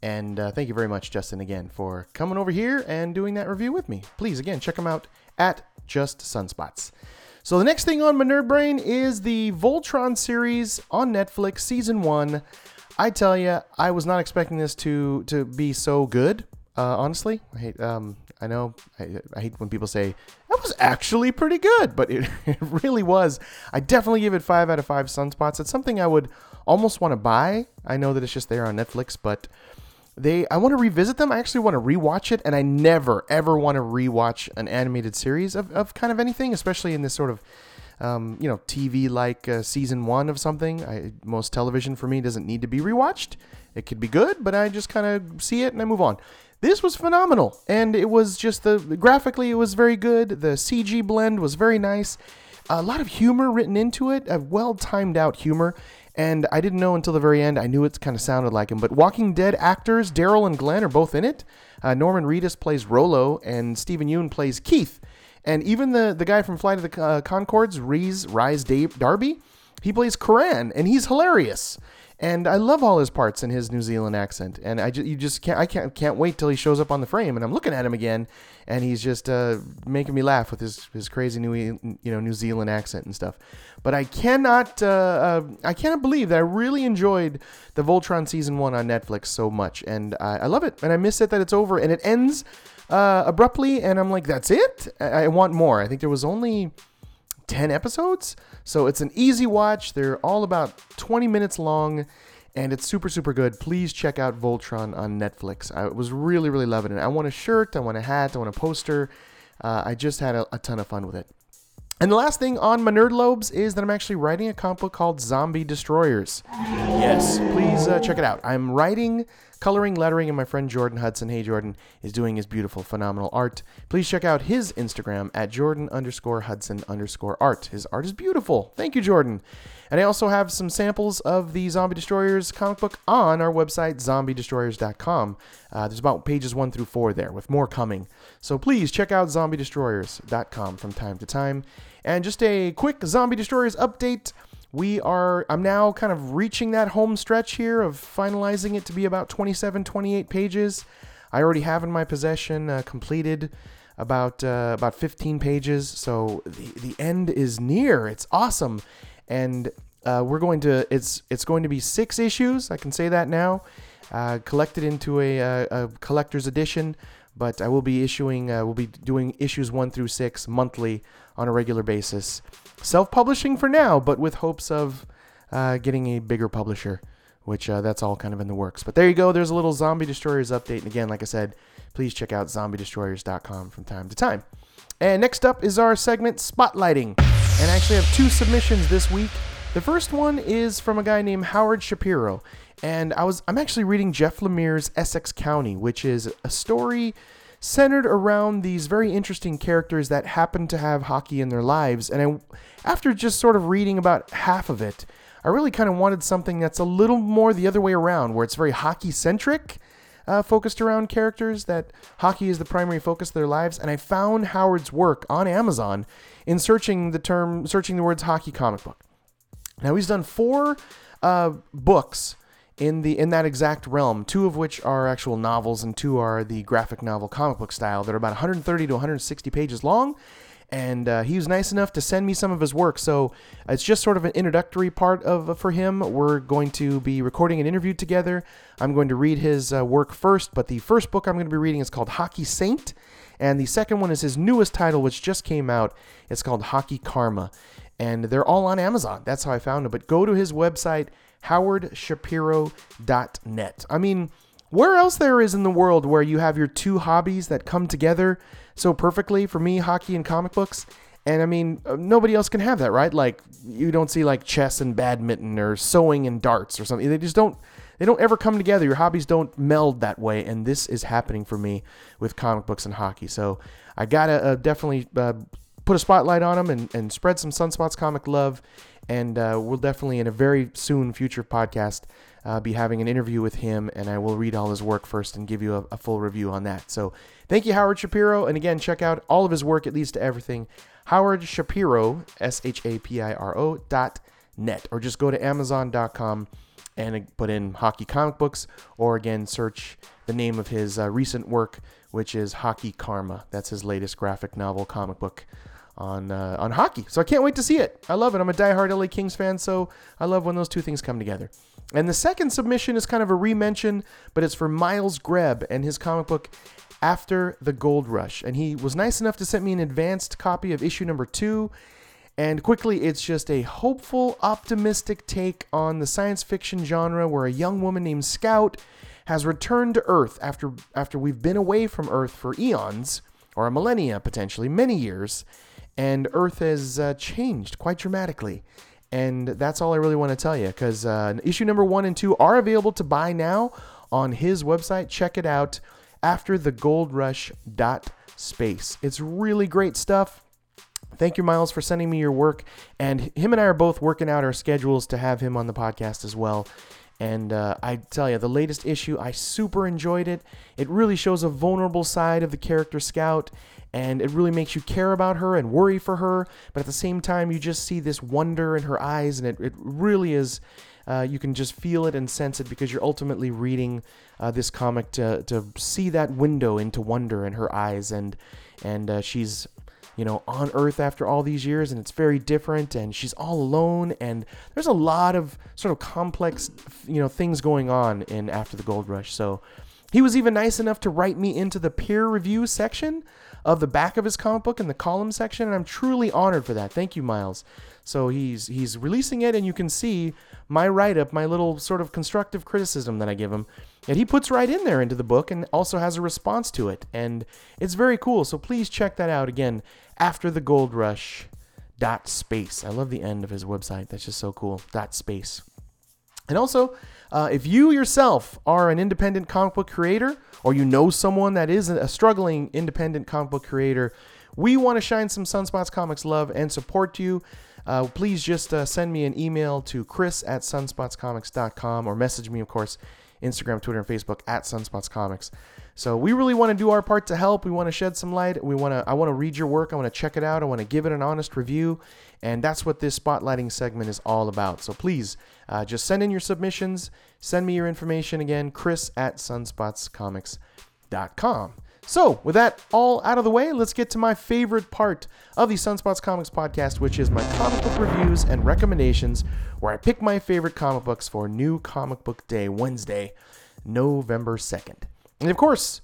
And uh, thank you very much, Justin, again, for coming over here and doing that review with me. Please, again, check them out at Just Sunspots. So the next thing on my nerd brain is the Voltron series on Netflix, Season one. I tell you, I was not expecting this to, to be so good, uh, honestly. I hate... Um, I know I, I hate when people say, that was actually pretty good, but it, it really was. I definitely give it five out of five sunspots. It's something I would almost want to buy. I know that it's just there on Netflix, but they I want to revisit them. I actually want to rewatch it, and I never, ever want to rewatch an animated series of, of kind of anything, especially in this sort of, um, you know, T V-like uh, season one of something. I, most television for me doesn't need to be rewatched. It could be good, but I just kind of see it and I move on. This was phenomenal, and it was just the graphically it was very good. The C G blend was very nice. a lot of humor written into it, a well-timed out humor. And I didn't know until the very end. I knew it kind of sounded like him. But Walking Dead actors Daryl and Glenn are both in it. Uh, Norman Reedus plays Rolo, and Stephen Yeun plays Keith. And even the, the guy from Flight of the uh, Conchords, Reese Rise Dave Darby, he plays Karan, and he's hilarious. And I love all his parts in his New Zealand accent. And I just, you just can't I can't can't wait till he shows up on the frame. And I'm looking at him again, and he's just uh, making me laugh with his, his crazy New you know New Zealand accent and stuff. But I cannot uh, uh, I cannot believe that I really enjoyed the Voltron season one on Netflix so much, and I, I love it. And I miss it that it's over, and it ends uh, abruptly. And I'm like, that's it. I, I want more. I think there was only ten episodes, so it's an easy watch. They're all about twenty minutes long, and it's super, super good. Please check out Voltron on Netflix. I was really, really loving it. I want a shirt, I want a hat, I want a poster. Uh, I just had a, a ton of fun with it. And the last thing on my Nerd Lobes is that I'm actually writing a comic book called Zombie Destroyers. Yes, please uh, check it out. I'm writing, coloring, lettering, and my friend Jordan Hudson, hey Jordan, is doing his beautiful, phenomenal art. Please check out his Instagram at Jordan underscore Hudson underscore art. His art is beautiful. Thank you, Jordan. And I also have some samples of the Zombie Destroyers comic book on our website, zombie destroyers dot com. Uh, there's about pages one through four there, with more coming. So please check out zombie destroyers dot com from time to time. And just a quick Zombie Destroyers update. We are, I'm now kind of reaching that home stretch here of finalizing it to be about twenty-seven, twenty-eight pages. I already have in my possession uh, completed about uh, about fifteen pages. So the, the end is near. It's awesome. And uh, we're going to, it's it's going to be six issues. I can say that now. Uh, collected into a, a, a collector's edition. But I will be issuing, uh, we'll be doing issues one through six monthly on a regular basis. Self-publishing for now, but with hopes of uh, getting a bigger publisher, which uh, that's all kind of in the works. But there you go. There's a little Zombie Destroyers update. And again, like I said, please check out zombie destroyers dot com from time to time. And next up is our segment, Spotlighting. And I actually have two submissions this week. The first one is from a guy named Howard Shapiro. And I was, I'm actually reading Jeff Lemire's Essex County, which is a story centered around these very interesting characters that happen to have hockey in their lives. And I, after just sort of reading about half of it, I really kind of wanted something that's a little more the other way around, where it's very hockey-centric, uh, focused around characters that hockey is the primary focus of their lives. And I found Howard's work on Amazon in searching the term, searching the words hockey comic book. Now, he's done four uh, books in the in that exact realm, two of which are actual novels and two are the graphic novel comic book style that are about one hundred thirty to one hundred sixty pages long. And uh, he was nice enough to send me some of his work. So it's just sort of an introductory part of uh, for him. We're going to be recording an interview together. I'm going to read his uh, work first, but the first book I'm going to be reading is called Hockey Saint. And the second one is his newest title, which just came out. It's called Hockey Karma. And they're all on Amazon. That's how I found them. But go to his website, howard shapiro dot net. I mean, where else there is in the world where you have your two hobbies that come together so perfectly? For me, hockey and comic books. And I mean, nobody else can have that, right? Like, you don't see like chess and badminton or sewing and darts or something. They just don't, they don't ever come together. Your hobbies don't meld that way. And this is happening for me with comic books and hockey. So I gotta uh, definitely... Uh, put a spotlight on them and, and spread some Sunspots comic love. And uh, we'll definitely, in a very soon future podcast, uh, be having an interview with him. And I will read all his work first and give you a, a full review on that. So thank you, Howard Shapiro. And again, check out all of his work. It leads to everything. Howard Shapiro, S H A P I R O dot net. Or just go to amazon dot com and put in hockey comic books. Or again, search the name of his uh, recent work, which is Hockey Karma. That's his latest graphic novel comic book on uh, on hockey. So I can't wait to see it. I love it. I'm a diehard L A Kings fan, so I love when those two things come together. And the second submission is kind of a re-mention, but it's for Miles Grebb and his comic book After the Gold Rush. And he was nice enough to send me an advanced copy of issue number two. And quickly, it's just a hopeful, optimistic take on the science fiction genre where a young woman named Scout has returned to Earth after after we've been away from Earth for eons, or a millennia potentially, many years, and Earth has uh, changed quite dramatically. And that's all I really want to tell you, because uh, issue number one and two are available to buy now on his website. Check it out, after the gold rush dot space. It's really great stuff. Thank you, Miles, for sending me your work. And him and I are both working out our schedules to have him on the podcast as well. And uh, I tell you, the latest issue, I super enjoyed it. It really shows a vulnerable side of the character Scout, and it really makes you care about her and worry for her. But at the same time, you just see this wonder in her eyes, and it, it really is... Uh, you can just feel it and sense it because you're ultimately reading uh, this comic to to see that window into wonder in her eyes, and and uh, she's, you know, on Earth after all these years, and it's very different, and she's all alone, and there's a lot of sort of complex, you know, things going on in After the Gold Rush. So he was even nice enough to write me into the peer review section of the back of his comic book in the column section, and I'm truly honored for that. Thank you, Miles. So he's he's releasing it, and you can see my write-up, my little sort of constructive criticism that I give him, and he puts right in there into the book and also has a response to it, and it's very cool. So please check that out again, after the gold rush dot space. I love the end of his website. That's just so cool, dot space. And also, uh, if you yourself are an independent comic book creator, or you know someone that is a struggling independent comic book creator, we want to shine some Sunspots Comics love and support you. Uh, please just uh, send me an email to chris at sunspots comics dot com, or message me, of course, Instagram, Twitter, and Facebook at Sunspots Comics. So we really want to do our part to help. We want to shed some light. We want to. I want to read your work. I want to check it out. I want to give it an honest review, and that's what this spotlighting segment is all about. So please, uh, just send in your submissions. Send me your information again, chris at sunspots comics dot com. So with that all out of the way, let's get to my favorite part of the Sunspots Comics podcast, which is my comic book reviews and recommendations, where I pick my favorite comic books for New Comic Book Day, Wednesday, November second. And of course,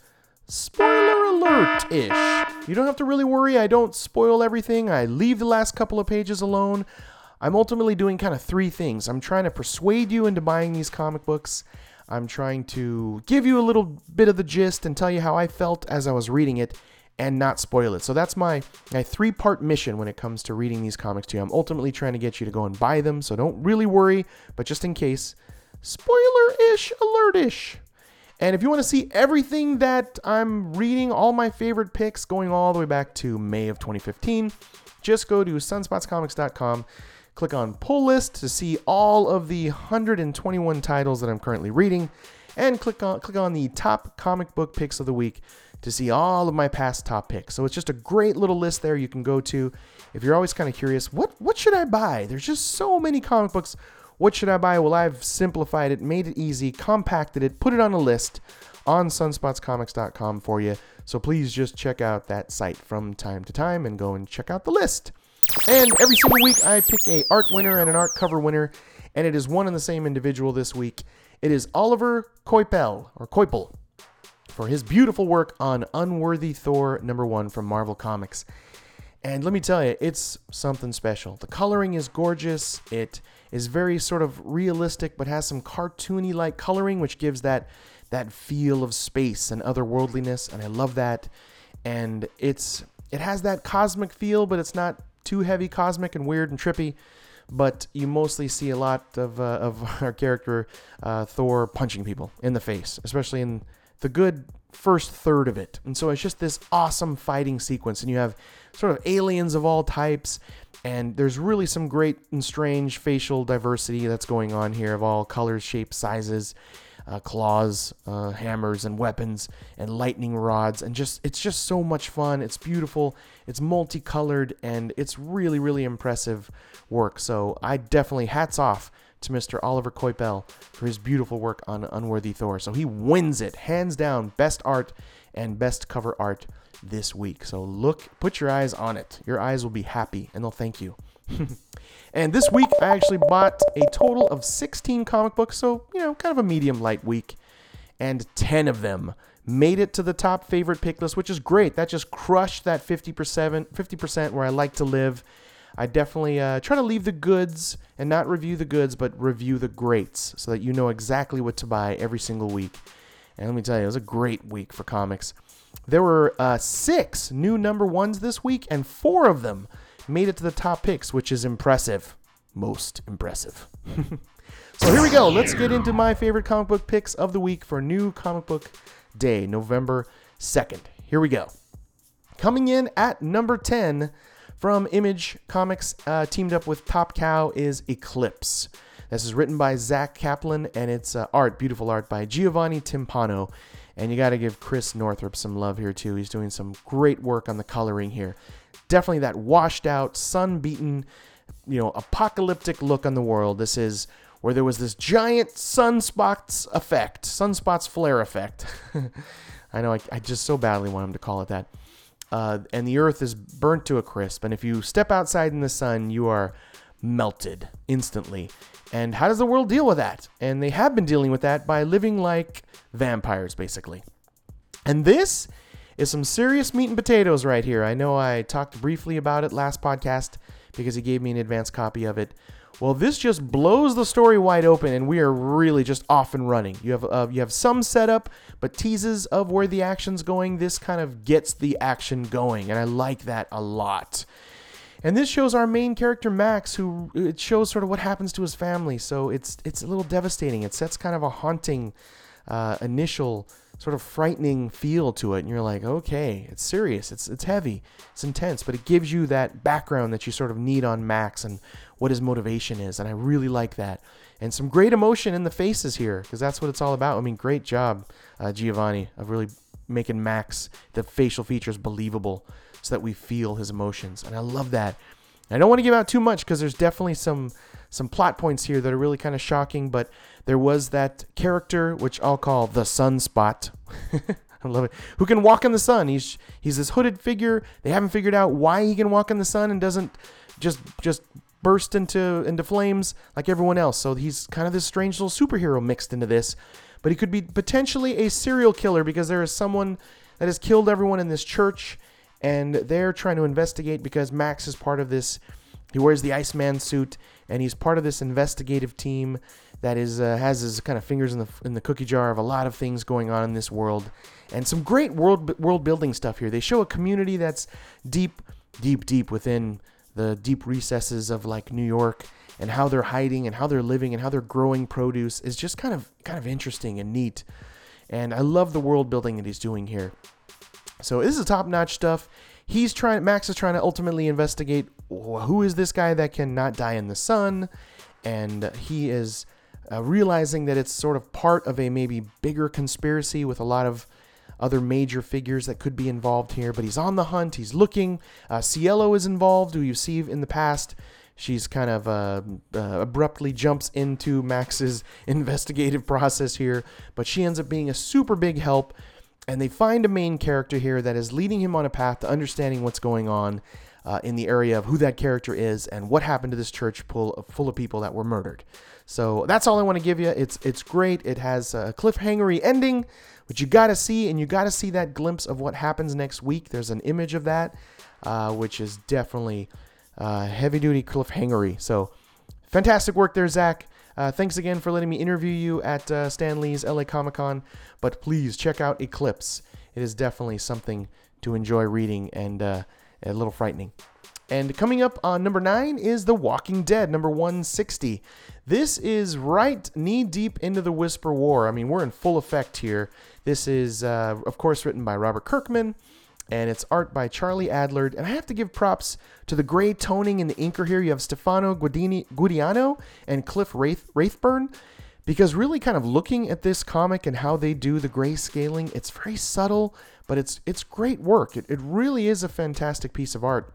spoiler alert-ish. You don't have to really worry. I don't spoil everything. I leave the last couple of pages alone. I'm ultimately doing kind of three things. I'm trying to persuade you into buying these comic books. I'm trying to give you a little bit of the gist and tell you how I felt as I was reading it and not spoil it. So that's my, my three-part mission when it comes to reading these comics to you. I'm ultimately trying to get you to go and buy them, so don't really worry, but just in case, spoiler-ish, alert-ish. And if you want to see everything that I'm reading, all my favorite picks going all the way back to May of twenty fifteen, just go to sunspots comics dot com. Click on pull list to see all of the one hundred twenty-one titles that I'm currently reading, and click on click on the top comic book picks of the week to see all of my past top picks. So it's just a great little list there you can go to if you're always kind of curious, what what should I buy? There's just so many comic books. What should I buy? Well, I've simplified it, made it easy, compacted it, put it on a list on sunspots comics dot com for you. So please just check out that site from time to time and go and check out the list. And every single week I pick a art winner and an art cover winner, and it is one and the same individual this week. It is Oliver Koipel, or Koipel, for his beautiful work on Unworthy Thor number one from Marvel Comics. And let me tell you, it's something special. The coloring is gorgeous. It is very sort of realistic, but has some cartoony-like coloring, which gives that that feel of space and otherworldliness, and I love that. And it's it has that cosmic feel, but it's not too heavy cosmic and weird and trippy, but you mostly see a lot of uh, of our character uh, Thor punching people in the face, especially in the good first third of it. And so it's just this awesome fighting sequence, and you have sort of aliens of all types, and there's really some great and strange facial diversity that's going on here of all colors, shapes, sizes, uh, claws, uh, hammers, and weapons, and lightning rods, and just it's just so much fun. It's beautiful. It's multicolored, and it's really, really impressive work. So I definitely hats off to Mister Oliver Koipel for his beautiful work on Unworthy Thor. So he wins it, hands down, best art and best cover art this week. So look, put your eyes on it. Your eyes will be happy, and they'll thank you. And this week, I actually bought a total of sixteen comic books, so, you know, kind of a medium light week, and ten of them made it to the top favorite pick list, which is great. That just crushed that fifty percent where I like to live. I definitely uh, try to leave the goods and not review the goods, but review the greats so that you know exactly what to buy every single week. And let me tell you, it was a great week for comics. There were uh, six new number ones this week, and four of them made it to the top picks, which is impressive. Most impressive. So here we go. Let's get into my favorite comic book picks of the week for New Comic Book Day, November second. Here we go. Coming in at number ten, From Image Comics, uh, teamed up with Top Cow, is Eclipse. This is written by Zach Kaplan, and it's uh, art, beautiful art, by Giovanni Timpano. And you got to give Chris Northrup some love here, too. He's doing some great work on the coloring here. Definitely that washed-out, sun-beaten, you know, apocalyptic look on the world. This is where there was this giant sunspots effect, sunspots flare effect. I know, I, I just so badly want him to call it that. Uh, and the earth is burnt to a crisp. And if you step outside in the sun, you are melted instantly. And how does the world deal with that? And they have been dealing with that by living like vampires, basically. And this is some serious meat and potatoes right here. I know I talked briefly about it last podcast because he gave me an advanced copy of it. Well, this just blows the story wide open, and we are really just off and running. You have uh, you have some setup, but teases of where the action's going. This kind of gets the action going, and I like that a lot. And this shows our main character, Max, who it shows sort of what happens to his family. So it's it's a little devastating. It sets kind of a haunting, uh, initial sort of frightening feel to it. And you're like, okay, it's serious. It's it's heavy. It's intense. But it gives you that background that you sort of need on Max and what his motivation is. And I really like that. And some great emotion in the faces here, because that's what it's all about. I mean, great job, uh, Giovanni, of really making Max, the facial features, believable, so that we feel his emotions. And I love that. And I don't want to give out too much because there's definitely some some plot points here that are really kind of shocking, but there was that character, which I'll call the Sunspot. I love it. Who can walk in the sun. He's he's this hooded figure. They haven't figured out why he can walk in the sun and doesn't just just burst into into flames like everyone else. So he's kind of this strange little superhero mixed into this. But he could be potentially a serial killer because there is someone that has killed everyone in this church, and they're trying to investigate because Max is part of this. He wears the Iceman suit, and he's part of this investigative team that is uh, has his kind of fingers in the in the cookie jar of a lot of things going on in this world. And some great world world building stuff here. They show a community that's deep, deep, deep within the deep recesses of like New York, and how they're hiding and how they're living and how they're growing produce is just kind of kind of interesting and neat. And I love the world building that he's doing here. So this is top-notch stuff. He's trying. Max is trying to ultimately investigate who is this guy that can not die in the sun, and he is uh, realizing that it's sort of part of a maybe bigger conspiracy with a lot of other major figures that could be involved here. But he's on the hunt. He's looking. Uh, Cielo is involved, who you see in the past. She's kind of uh, uh, abruptly jumps into Max's investigative process here, but she ends up being a super big help. And they find a main character here that is leading him on a path to understanding what's going on uh, in the area of who that character is and what happened to this church full, full of people that were murdered. So that's all I want to give you. It's it's great. It has a cliffhangery ending, which you got to see, and you got to see that glimpse of what happens next week. There's an image of that, uh, which is definitely uh, heavy-duty cliffhangery. So fantastic work there, Zach. Uh, thanks again for letting me interview you at uh, Stan Lee's L A Comic-Con, but please check out Eclipse. It is definitely something to enjoy reading and uh, a little frightening. And coming up on number nine is The Walking Dead, number one sixty. This is right knee-deep into the Whisper War. I mean, we're in full effect here. This is, uh, of course, written by Robert Kirkman, and it's art by Charlie Adlard. And I have to give props to the gray toning and the inker here. You have Stefano Guidini, Guidiano and Cliff Wraith, Wraithburn. Because really kind of looking at this comic and how they do the gray scaling, it's very subtle, but it's it's great work. It, it really is a fantastic piece of art.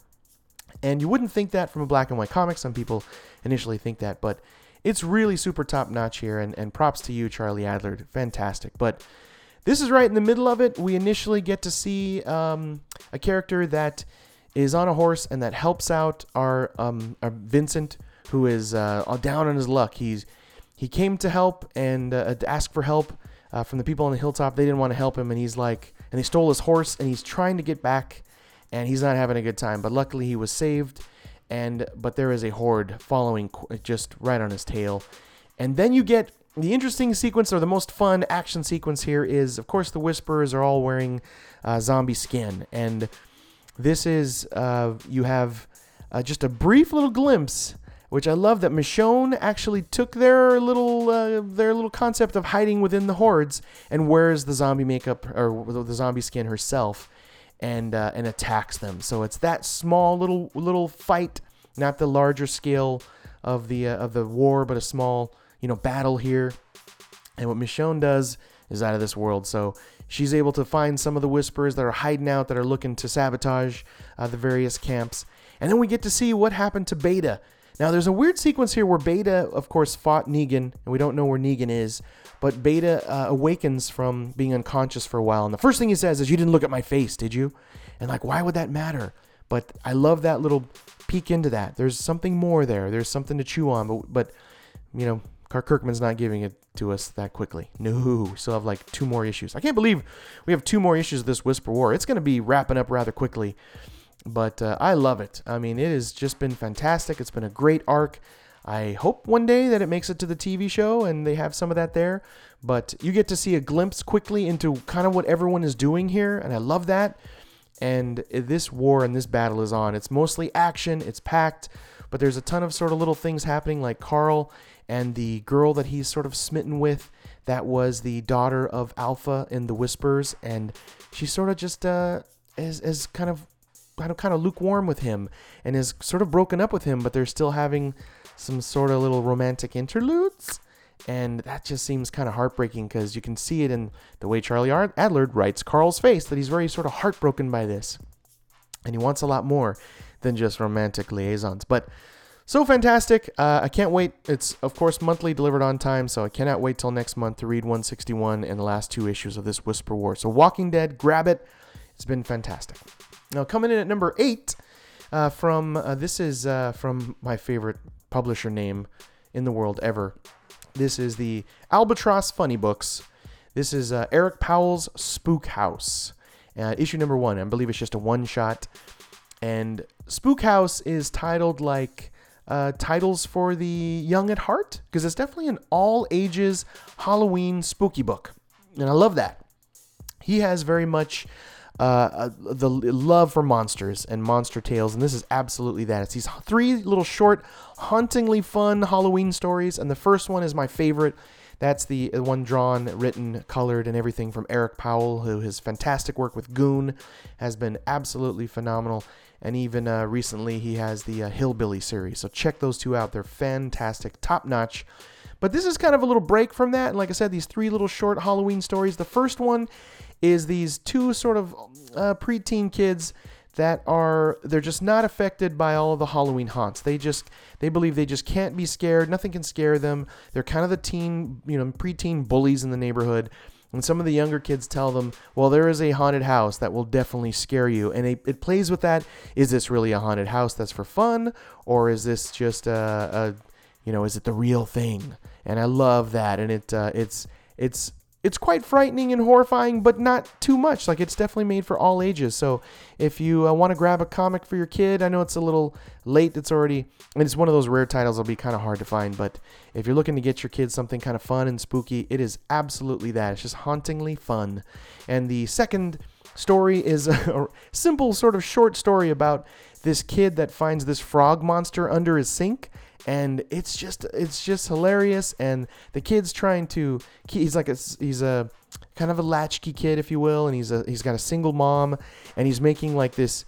And you wouldn't think that from a black and white comic. Some people initially think that, but it's really super top-notch here. And, and props to you, Charlie Adlard. Fantastic. But this is right in the middle of it. We initially get to see um, a character that is on a horse and that helps out our, um, our Vincent, who is uh, down on his luck. He's he came to help and uh, to ask for help uh, from the people on the hilltop. They didn't want to help him, and he's like, and they stole his horse, and he's trying to get back, and he's not having a good time. But luckily, he was saved. And but there is a horde following just right on his tail, and then you get. The interesting sequence, or the most fun action sequence here is, of course, the Whisperers are all wearing uh, zombie skin. And this is, uh, you have uh, just a brief little glimpse, which I love that Michonne actually took their little uh, their little concept of hiding within the hordes and wears the zombie makeup or the zombie skin herself. and uh, and attacks them. So it's that small little little fight, not the larger scale of the uh, of the war, but a small, you know, battle here. And what Michonne does is out of this world. So she's able to find some of the Whisperers that are hiding out, that are looking to sabotage uh, the various camps. And then we get to see what happened to Beta. Now, there's a weird sequence here where Beta, of course, fought Negan, and we don't know where Negan is, but Beta uh, awakens from being unconscious for a while, and the first thing he says is, "You didn't look at my face, did you?" And, like, why would that matter? But I love that little peek into that. There's something more there. There's something to chew on, but, but you know, Kirk Kirkman's not giving it to us that quickly. No, we still have, like, two more issues. I can't believe we have two more issues of this Whisper War. It's going to be wrapping up rather quickly. But uh, I love it. I mean, it has just been fantastic. It's been a great arc. I hope one day that it makes it to the T V show and they have some of that there. But you get to see a glimpse quickly into kind of what everyone is doing here, and I love that. And this war and this battle is on. It's mostly action. It's packed. But there's a ton of sort of little things happening, like Carl and the girl that he's sort of smitten with. That was the daughter of Alpha in the Whispers. And she sort of just uh, is, is kind of... kind of kind of lukewarm with him and is sort of broken up with him, but they're still having some sort of little romantic interludes, and that just seems kind of heartbreaking because you can see it in the way Charlie Adler writes Carl's face, that he's very sort of heartbroken by this, and he wants a lot more than just romantic liaisons. But so fantastic. Uh, I can't wait. It's, of course, monthly, delivered on time, so I cannot wait till next month to read one sixty-one and the last two issues of this Whisper War. So Walking Dead, grab it. It's been fantastic. Now, coming in at number eight, uh, from uh, this is uh, from my favorite publisher name in the world ever. This is the Albatross Funny Books. This is uh, Eric Powell's Spook House, uh, issue number one. I believe it's just a one-shot. And Spook House is titled like uh, titles for the young at heart, because it's definitely an all-ages Halloween spooky book. And I love that. He has very much... Uh, the love for monsters and monster tales, and this is absolutely that. It's these three little short, hauntingly fun Halloween stories, and the first one is my favorite. That's the one drawn, written, colored, and everything from Eric Powell, who his fantastic work with Goon has been absolutely phenomenal, and even uh, recently he has the uh, Hillbilly series, so check those two out. They're fantastic, top-notch. But this is kind of a little break from that, and like I said, these three little short Halloween stories. The first one is these two sort of uh, preteen kids that are, they're just not affected by all of the Halloween haunts. They just, they believe they just can't be scared. Nothing can scare them. They're kind of the teen, you know, preteen bullies in the neighborhood. And some of the younger kids tell them, well, there is a haunted house that will definitely scare you. And it, it plays with that. Is this really a haunted house that's for fun? Or is this just a, a you know, is it the real thing? And I love that. And it uh, it's it's... It's quite frightening and horrifying, but not too much. Like, it's definitely made for all ages. So if you uh, want to grab a comic for your kid, I know it's a little late. It's already, and it's one of those rare titles that'll be kind of hard to find. But if you're looking to get your kids something kind of fun and spooky, it is absolutely that. It's just hauntingly fun. And the second story is a simple sort of short story about this kid that finds this frog monster under his sink. And it's just, it's just hilarious. And the kid's trying to, he's like a, he's a kind of a latchkey kid, if you will. And he's a, he's got a single mom, and he's making like this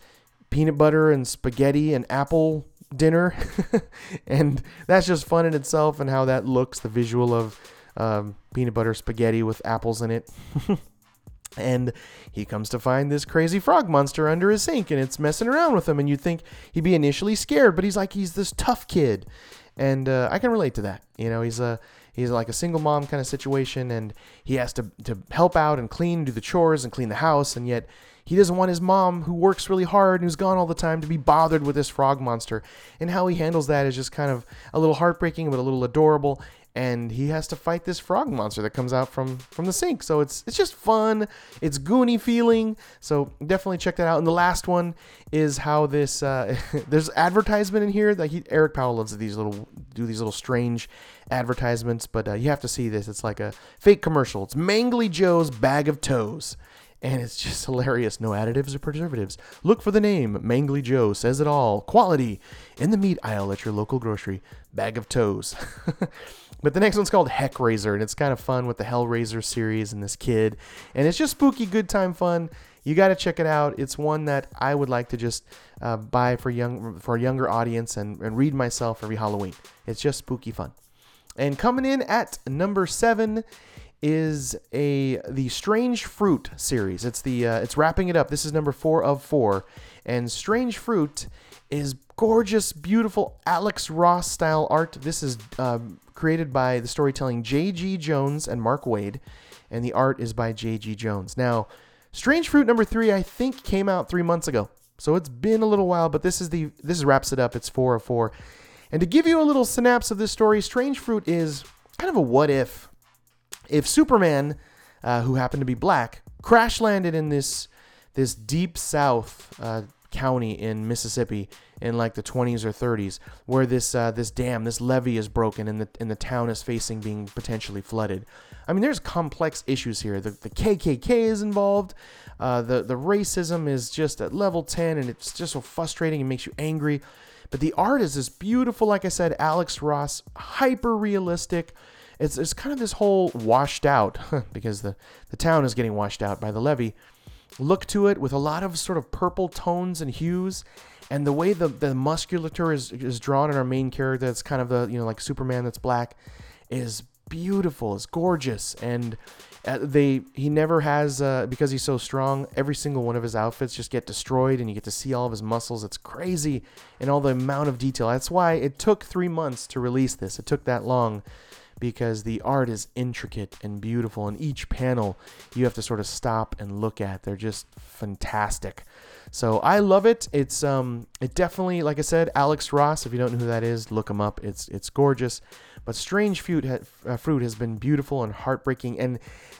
peanut butter and spaghetti and apple dinner. And that's just fun in itself, and how that looks, the visual of um, peanut butter spaghetti with apples in it. And he comes to find this crazy frog monster under his sink, and it's messing around with him, and you'd think he'd be initially scared, but he's like, he's this tough kid. And uh, I can relate to that. You know, he's a, he's like a single mom kind of situation, and he has to, to help out and clean, do the chores and clean the house, and yet he doesn't want his mom, who works really hard and who's gone all the time, to be bothered with this frog monster. And how he handles that is just kind of a little heartbreaking, but a little adorable. And he has to fight this frog monster that comes out from, from the sink. So it's it's just fun. It's Goonie feeling. So definitely check that out. And the last one is how this uh, there's advertisement in here that he, Eric Powell loves these little do these little strange advertisements. But uh, you have to see this. It's like a fake commercial. It's Mangly Joe's Bag of Toes, and it's just hilarious. No additives or preservatives. Look for the name. Mangly Joe says it all. Quality in the meat aisle at your local grocery. Bag of Toes. But the next one's called Heckraiser, and it's kind of fun with the Hellraiser series and this kid. And it's just spooky, good time fun. you got to check it out. It's one that I would like to just uh, buy for young for a younger audience and, and read myself every Halloween. It's just spooky fun. And coming in at number seven is a the Strange Fruit series. It's the uh, it's wrapping it up. This is number four of four, and Strange Fruit is gorgeous, beautiful Alex Ross style art. This is uh, created by the storytelling J G Jones and Mark Wade, and the art is by J G Jones. Now, Strange Fruit number three, I think, came out three months ago, so it's been a little while. But this is the this wraps it up. It's four of four. And to give you a little synopsis of this story, Strange Fruit is kind of a what if. If Superman, uh, who happened to be black, crash landed in this this deep south uh, county in Mississippi in like the twenties or thirties, where this uh, this dam, this levee is broken, and the and the town is facing being potentially flooded. I mean, there's complex issues here. The the K K K is involved. Uh, the the racism is just at level ten, and it's just so frustrating. It makes you angry. But the art is this beautiful, like I said, Alex Ross, hyper realistic. It's it's kind of this whole washed out, because the, the town is getting washed out by the levee, look to it with a lot of sort of purple tones and hues. And the way the, the musculature is, is drawn in our main character, that's kind of the, you know, like Superman that's black, is beautiful. It's gorgeous. And they he never has, uh, because he's so strong, every single one of his outfits just get destroyed, and you get to see all of his muscles. It's crazy, and all the amount of detail. That's why it took three months to release this. It took that long, because the art is intricate and beautiful, and each panel you have to sort of stop and look at. They're just fantastic. So I love it. It's um, it definitely, like I said, Alex Ross. If you don't know who that is, look him up. It's it's gorgeous. But Strange Fruit ha- Fruit has been beautiful and heartbreaking, and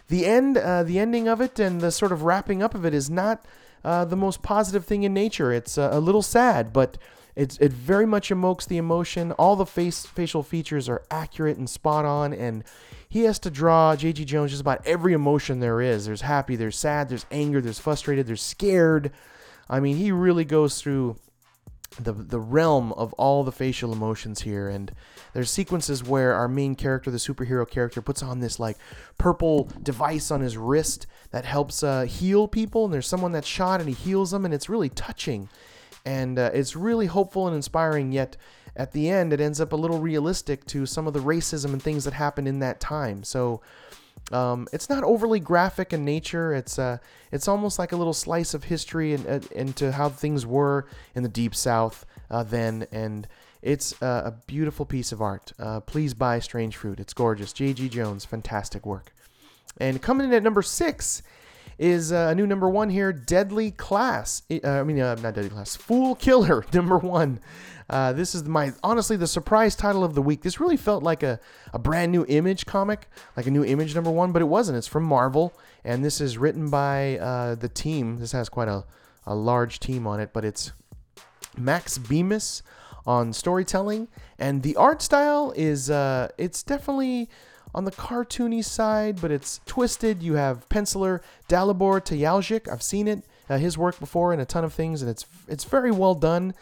the end, uh, the ending of it, and the sort of wrapping up of it is not uh, the most positive thing in nature. It's uh, a little sad, but. It's, it very much evokes the emotion. All the face facial features are accurate and spot on, and he has to draw, J G Jones, just about every emotion there is. There's happy, there's sad, there's anger, there's frustrated, there's scared. I mean, he really goes through the the realm of all the facial emotions here, and there's sequences where our main character, the superhero character, puts on this like purple device on his wrist that helps uh, heal people, and there's someone that's shot and he heals them, and it's really touching. And uh, it's really hopeful and inspiring, yet at the end, it ends up a little realistic to some of the racism and things that happened in that time. So um, it's not overly graphic in nature. It's uh, it's almost like a little slice of history and uh, into how things were in the Deep South uh, then. And it's uh, a beautiful piece of art. Uh, please buy Strange Fruit. It's gorgeous. J G Jones, fantastic work. And coming in at number six is a uh, new number one here, Deadly Class. Uh, I mean, uh, not Deadly Class, Fool Killer, number one. Uh, this is my, honestly, the surprise title of the week. This really felt like a, a brand new Image comic, like a new Image number one, but it wasn't. It's from Marvel, and this is written by uh, the team. This has quite a, a large team on it, but it's Max Bemis on storytelling, and the art style is, uh, it's definitely on the cartoony side, but it's twisted. You have penciler Dalibor Tajaljic. I've seen it, uh, his work before in a ton of things, and it's it's very well done.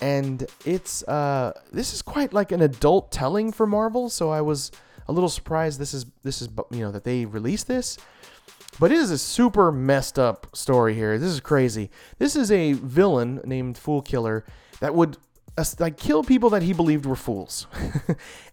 And it's uh, this is quite like an adult telling for Marvel, so I was a little surprised. This is this is you know that they released this, but it is a super messed up story here. This is crazy. This is a villain named Fool Killer that would. Like kill people that he believed were fools.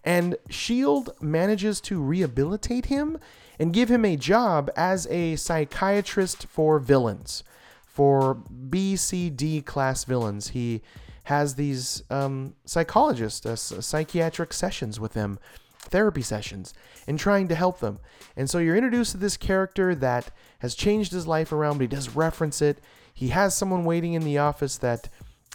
And S H I E L D manages to rehabilitate him and give him a job as a psychiatrist for villains, for B, C, D class villains. He has these um, psychologists, uh, psychiatric sessions with them, therapy sessions, and trying to help them. And so you're introduced to this character that has changed his life around, but he does reference it. He has someone waiting in the office that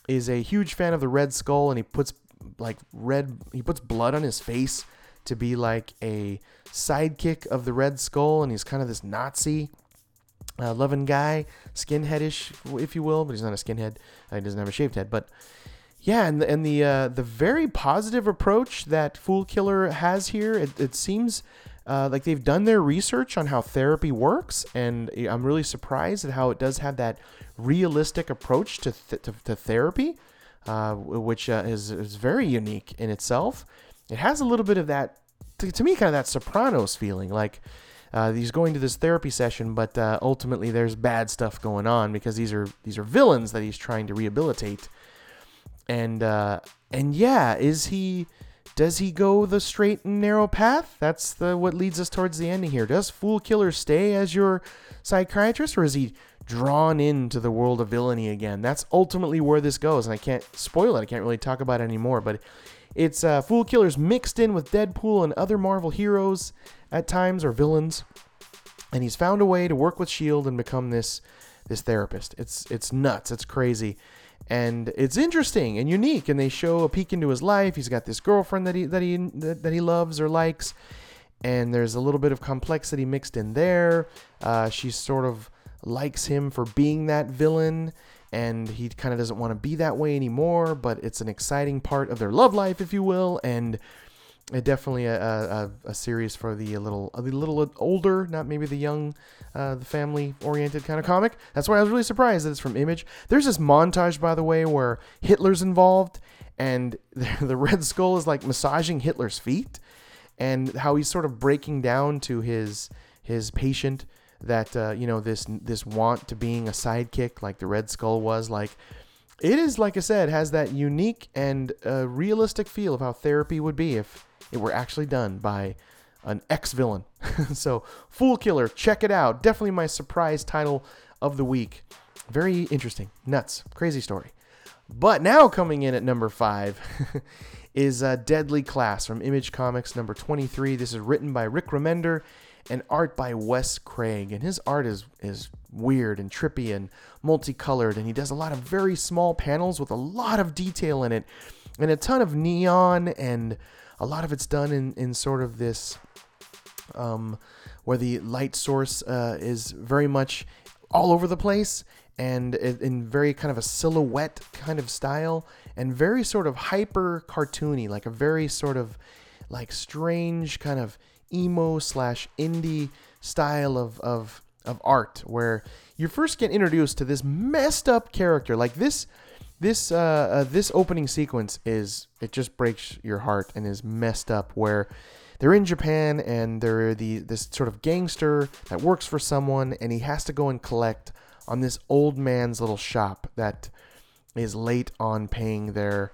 is a huge fan of the Red Skull, and he puts like red, he puts blood on his face to be like a sidekick of the Red Skull, and he's kind of this Nazi uh, loving guy, skinheadish, if you will, but he's not a skinhead. He doesn't have a shaved head, but yeah, and the, and the uh, the very positive approach that Fool Killer has here, it, it seems uh, like they've done their research on how therapy works, and I'm really surprised at how it does have that realistic approach to th- to, to therapy, uh, which uh, is, is very unique in itself. It has a little bit of that, to, to me, kind of that Sopranos feeling, like Uh, he's going to this therapy session, but uh, ultimately there's bad stuff going on because these are these are villains that he's trying to rehabilitate. And uh, and yeah, is he? Does he go the straight and narrow path? That's the what leads us towards the ending here. Does Fool Killer stay as your psychiatrist, or is he drawn into the world of villainy again? That's ultimately where this goes, and I can't spoil it. I can't really talk about it anymore, but it's uh, Fool Killer's mixed in with Deadpool and other Marvel heroes at times, or villains, and he's found a way to work with S H I E L D and become this this therapist. It's it's nuts. It's crazy. And it's interesting and unique, and they show a peek into his life. He's got this girlfriend that he that he that he loves or likes, and there's a little bit of complexity mixed in there. Uh, she sort of likes him for being that villain, and he kind of doesn't want to be that way anymore. But it's an exciting part of their love life, if you will, and it definitely a, a, a series for the little the little older, not maybe the young. Uh, the family-oriented kind of comic. That's why I was really surprised that it's from Image. There's this montage, by the way, where Hitler's involved, and the, the Red Skull is like massaging Hitler's feet, and how he's sort of breaking down to his his patient that uh, you know this this want to being a sidekick like the Red Skull was. Like it is, like I said, has that unique and uh, realistic feel of how therapy would be if it were actually done by an ex-villain. So, Fool Killer, check it out. Definitely my surprise title of the week. Very interesting. Nuts. Crazy story. But now coming in at number five is uh, Deadly Class from Image Comics, number twenty-three. This is written by Rick Remender and art by Wes Craig. And his art is, is weird and trippy and multicolored, and he does a lot of very small panels with a lot of detail in it and a ton of neon, and a lot of it's done in, in sort of this... Um, where the light source uh, is very much all over the place and in very kind of a silhouette kind of style, and very sort of hyper cartoony, like a very sort of like strange kind of emo slash indie style of, of, of art, where you first get introduced to this messed up character. Like this, this, uh, uh, this opening sequence is, it just breaks your heart and is messed up, where they're in Japan, and they're the this sort of gangster that works for someone, and he has to go and collect on this old man's little shop that is late on paying their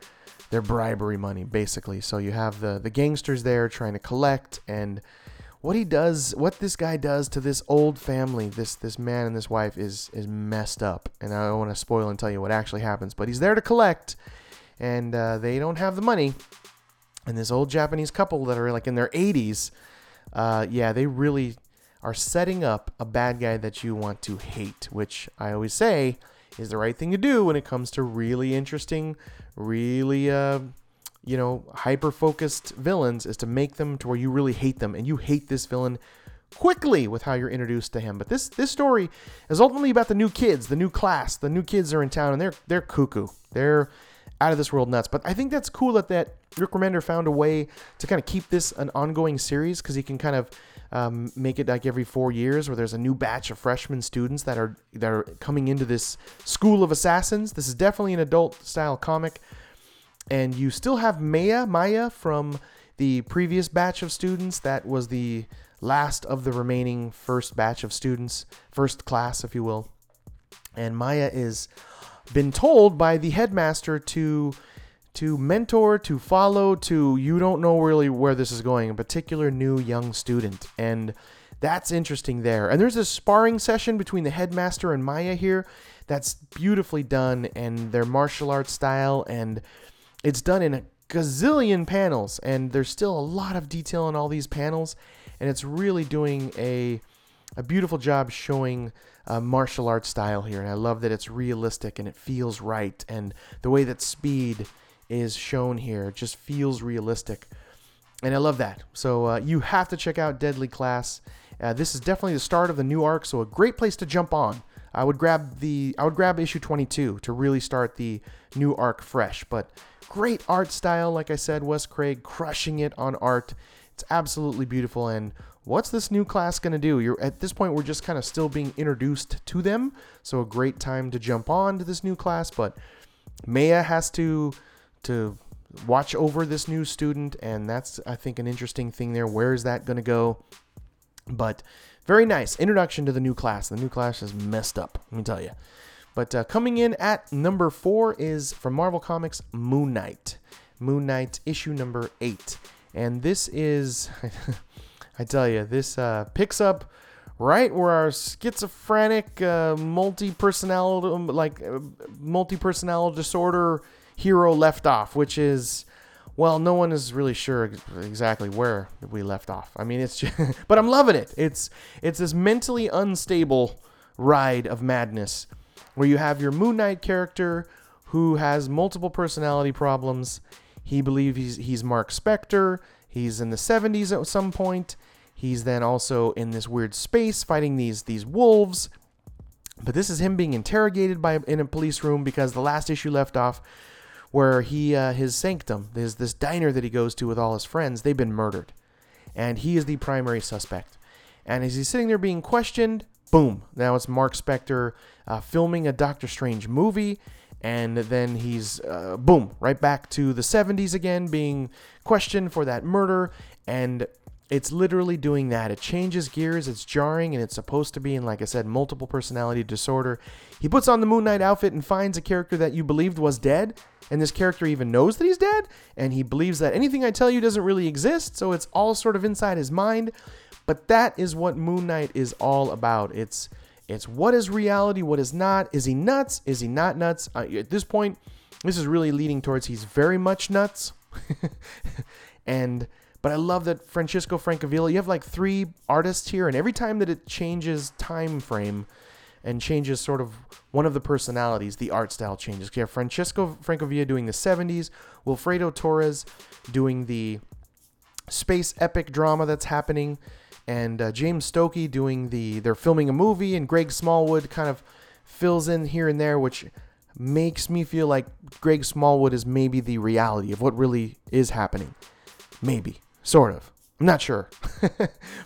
their bribery money, basically. So you have the, the gangsters there trying to collect, and what he does, what this guy does to this old family, this this man and this wife is is messed up. And I don't want to spoil and tell you what actually happens, but he's there to collect, and uh, they don't have the money. And this old Japanese couple that are like in their eighties, uh, yeah, they really are setting up a bad guy that you want to hate, which I always say is the right thing to do when it comes to really interesting, really, uh, you know, hyper-focused villains, is to make them to where you really hate them, and you hate this villain quickly with how you're introduced to him. But this this story is ultimately about the new kids, the new class. The new kids are in town, and they're they're cuckoo. They're out of this world nuts. But I think that's cool that that Rick Remender found a way to kind of keep this an ongoing series, because he can kind of um, make it like every four years where there's a new batch of freshman students that are that are coming into this school of assassins. This is definitely an adult style comic, and you still have Maya Maya from the previous batch of students. That was the last of the remaining first batch of students, first class, if you will. And Maya is been told by the headmaster to to mentor, to follow, to you don't know really where this is going, a particular new young student. And that's interesting there. And there's this sparring session between the headmaster and Maya here that's beautifully done, and their martial arts style, and it's done in a gazillion panels, and there's still a lot of detail in all these panels, and it's really doing a a beautiful job showing Uh, martial arts style here, and I love that it's realistic and it feels right, and the way that speed is shown here just feels realistic, and I love that. So uh, you have to check out Deadly Class. Uh, this is definitely the start of the new arc, so a great place to jump on. I would grab the I would grab issue twenty-two to really start the new arc fresh. But great art style, like I said, Wes Craig crushing it on art. It's absolutely beautiful. And what's this new class going to do? You're at this point, we're just kind of still being introduced to them. So a great time to jump on to this new class. But Maya has to to watch over this new student. And that's, I think, an interesting thing there. Where is that going to go? But very nice introduction to the new class. The new class is messed up, let me tell you. But uh, coming in at number four is from Marvel Comics, Moon Knight. Moon Knight issue number eight. And this is, I tell you, this uh, picks up right where our schizophrenic, uh, multi-personality, like uh, multi-personality disorder hero left off, which is, well, no one is really sure exactly where we left off. I mean, it's just, but I'm loving it. It's it's this mentally unstable ride of madness where you have your Moon Knight character who has multiple personality problems. He believes he's, he's Mark Spector. He's in the seventies at some point. He's then also in this weird space fighting these these wolves. But this is him being interrogated by in a police room, because the last issue left off where he uh, his sanctum, there's this diner that he goes to with all his friends, they've been murdered. And he is the primary suspect. And as he's sitting there being questioned, boom, now it's Mark Spector uh, filming a Doctor Strange movie. And then he's, uh, boom, right back to the seventies again, being questioned for that murder. And it's literally doing that. It changes gears, it's jarring, and it's supposed to be in, like I said, multiple personality disorder. He puts on the Moon Knight outfit and finds a character that you believed was dead, and this character even knows that he's dead, and he believes that anything I tell you doesn't really exist, so it's all sort of inside his mind. But that is what Moon Knight is all about. It's it's what is reality, what is not. Is he nuts? Is he not nuts? Uh, at this point, this is really leading towards he's very much nuts. and... But I love that Francisco Francavilla, you have like three artists here, and every time that it changes time frame and changes sort of one of the personalities, the art style changes. You have Francisco Francavilla doing the seventies, Wilfredo Torres doing the space epic drama that's happening, and uh, James Stokey doing the, they're filming a movie, and Greg Smallwood kind of fills in here and there, which makes me feel like Greg Smallwood is maybe the reality of what really is happening. Maybe. Sort of. I'm not sure.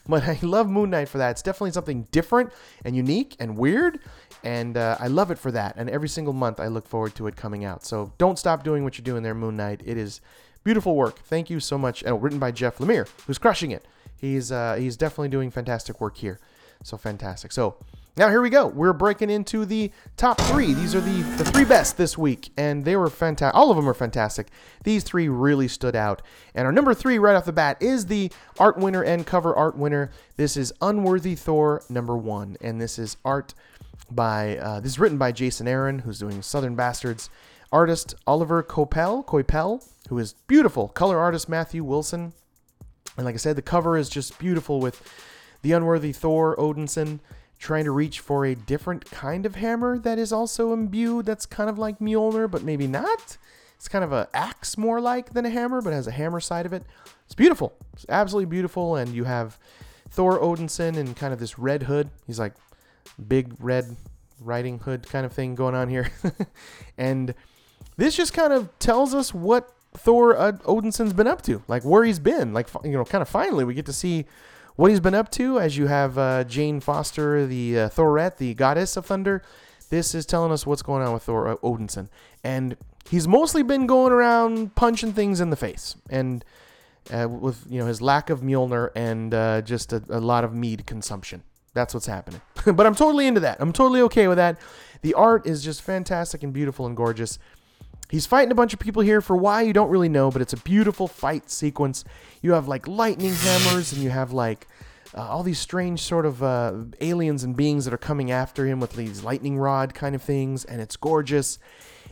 But I love Moon Knight for that. It's definitely something different and unique and weird. And uh, I love it for that. And every single month I look forward to it coming out. So don't stop doing what you're doing there, Moon Knight. It is beautiful work. Thank you so much. Oh, written by Jeff Lemire, who's crushing it. He's uh, he's definitely doing fantastic work here. So fantastic. So now here we go. We're breaking into the top three. These are the, the three best this week, and they were fantastic. All of them are fantastic. These three really stood out. And our number three right off the bat is the art winner and cover art winner. This is Unworthy Thor number one, and this is art by uh, this is written by Jason Aaron, who's doing Southern Bastards. Artist Oliver Coipel, Coipel, who is beautiful. Color artist Matthew Wilson, and like I said, the cover is just beautiful with the unworthy Thor Odinson trying to reach for a different kind of hammer that is also imbued, that's kind of like Mjolnir, but maybe not. It's kind of an axe more like than a hammer, but has a hammer side of it. It's beautiful. It's absolutely beautiful. And you have Thor Odinson and kind of this red hood. He's like big red riding hood kind of thing going on here. And this just kind of tells us what Thor Odinson's been up to, like where he's been, like, you know, kind of finally we get to see what he's been up to, as you have uh, Jane Foster, the uh, Thorette, the goddess of thunder. This is telling us what's going on with Thor uh, Odinson. And he's mostly been going around punching things in the face. And uh, with, you know, his lack of Mjolnir and uh, just a, a lot of mead consumption. That's what's happening. But I'm totally into that. I'm totally okay with that. The art is just fantastic and beautiful and gorgeous. He's fighting a bunch of people here for why you don't really know, but it's a beautiful fight sequence. You have like lightning hammers, and you have like uh, all these strange sort of uh, aliens and beings that are coming after him with these lightning rod kind of things, and it's gorgeous.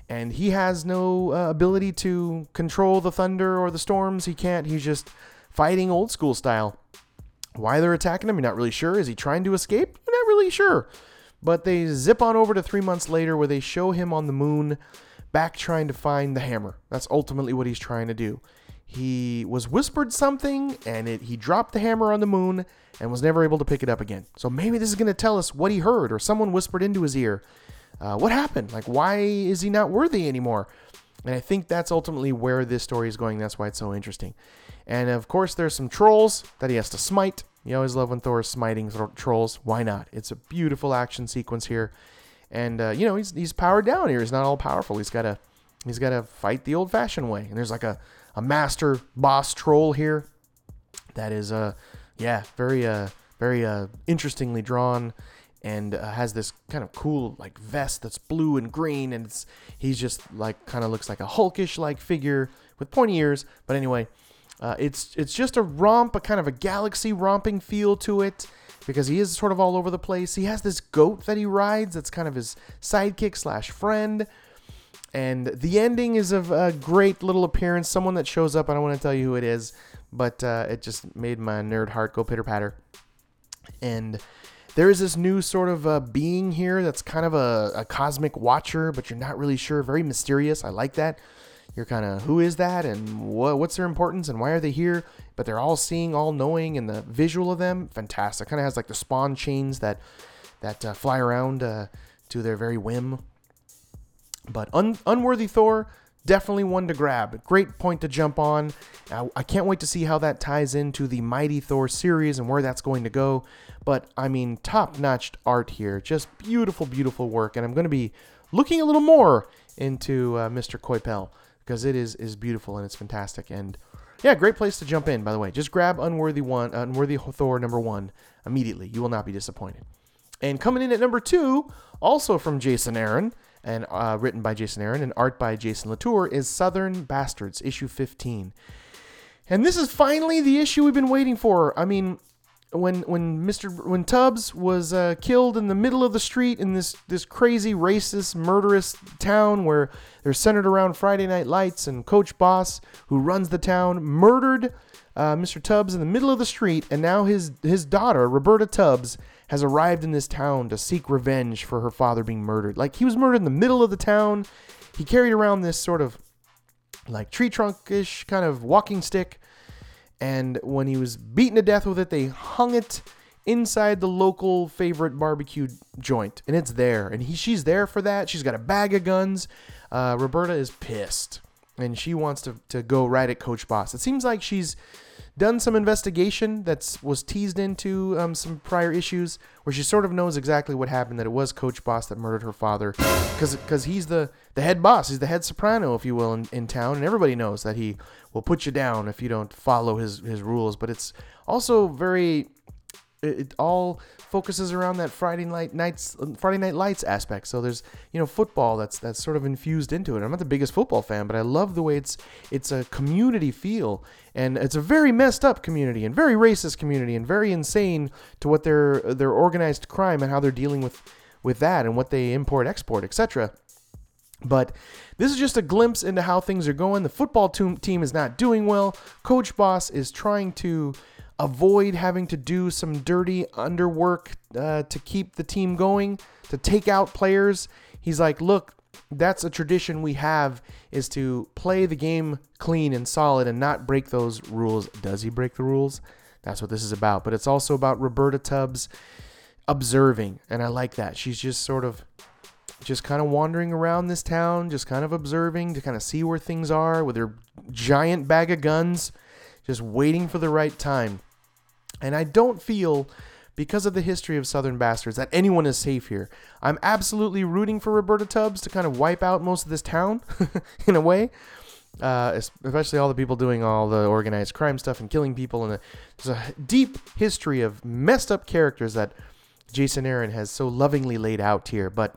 And he has no uh, ability to control the thunder or the storms. He can't. He's just fighting old school style. Why they're attacking him, you're not really sure. Is he trying to escape? You're not really sure. But they zip on over to three months later, where they show him on the moon, back trying to find the hammer. That's ultimately what he's trying to do. He was whispered something, and it, he dropped the hammer on the moon and was never able to pick it up again. So maybe this is going to tell us what he heard, or someone whispered into his ear. Uh, what happened? Like, why is he not worthy anymore? And I think that's ultimately where this story is going. That's why it's so interesting. And of course, there's some trolls that he has to smite. You always love when Thor is smiting trolls. Why not? It's a beautiful action sequence here. And, uh, you know, he's he's powered down here. He's not all powerful. He's got to he's got to fight the old-fashioned way. And there's like a, a master boss troll here that is, uh, yeah, very uh, very uh, interestingly drawn, and uh, has this kind of cool like vest that's blue and green, and it's he's just like kind of looks like a Hulkish like figure with pointy ears. But anyway, uh, it's it's just a romp, a kind of a galaxy romping feel to it, because he is sort of all over the place. He has this goat that he rides that's kind of his sidekick slash friend. And the ending is of a great little appearance, someone that shows up. I don't want to tell you who it is, but uh, it just made my nerd heart go pitter-patter. And there is this new sort of uh, being here that's kind of a, a cosmic watcher, but you're not really sure. Very mysterious. I like that. You're kind of, who is that, and wh- what's their importance, and why are they here? But they're all seeing, all knowing, and the visual of them, fantastic. Kind of has like the spawn chains that that uh, fly around uh, to their very whim. But un- Unworthy Thor, definitely one to grab. Great point to jump on. I-, I can't wait to see how that ties into the Mighty Thor series and where that's going to go. But, I mean, top-notch art here. Just beautiful, beautiful work. And I'm going to be looking a little more into uh, Mister Coypel, because it is is beautiful and it's fantastic. And, yeah, great place to jump in, by the way. Just grab Unworthy one, uh, Unworthy Thor number one immediately. You will not be disappointed. And coming in at number two, also from Jason Aaron, and uh, written by Jason Aaron and art by Jason Latour, is Southern Bastards, issue fifteen. And this is finally the issue we've been waiting for. I mean, when when Mister when Tubbs was uh, killed in the middle of the street in this this crazy, racist, murderous town where they're centered around Friday Night Lights, and Coach Boss, who runs the town, murdered uh, Mister Tubbs in the middle of the street, and now his his daughter, Roberta Tubbs, has arrived in this town to seek revenge for her father being murdered. Like, he was murdered in the middle of the town. He carried around this sort of, like, tree trunk-ish kind of walking stick. And when he was beaten to death with it, they hung it inside the local favorite barbecue joint. And it's there. And he, she's there for that. She's got a bag of guns. Uh, Roberta is pissed. And she wants to, to go right at Coach Boss. It seems like she's done some investigation that was teased into um, some prior issues, where she sort of knows exactly what happened, that it was Coach Boss that murdered her father, because he's the, the head boss, he's the head soprano, if you will, in, in town, and everybody knows that he will put you down if you don't follow his, his rules. But it's also very, it, it all focuses around that Friday night nights, Friday Night Lights aspect. So there's, you know, football that's that's sort of infused into it. I'm not the biggest football fan, but I love the way it's it's a community feel, and it's a very messed up community, and very racist community, and very insane to what their their organized crime and how they're dealing with with that, and what they import, export, et cetera. But this is just a glimpse into how things are going. The football team is not doing well. Coach Boss is trying to avoid having to do some dirty underwork uh, to keep the team going, to take out players. He's like, look, that's a tradition we have, is to play the game clean and solid and not break those rules. Does he break the rules? That's what this is about. But it's also about Roberta Tubbs observing, and I like that. She's just sort of just kind of wandering around this town, just kind of observing to kind of see where things are with her giant bag of guns, just waiting for the right time. And I don't feel, because of the history of Southern Bastards, that anyone is safe here. I'm absolutely rooting for Roberta Tubbs to kind of wipe out most of this town, in a way. Uh, especially all the people doing all the organized crime stuff and killing people. And there's a deep history of messed up characters that Jason Aaron has so lovingly laid out here. But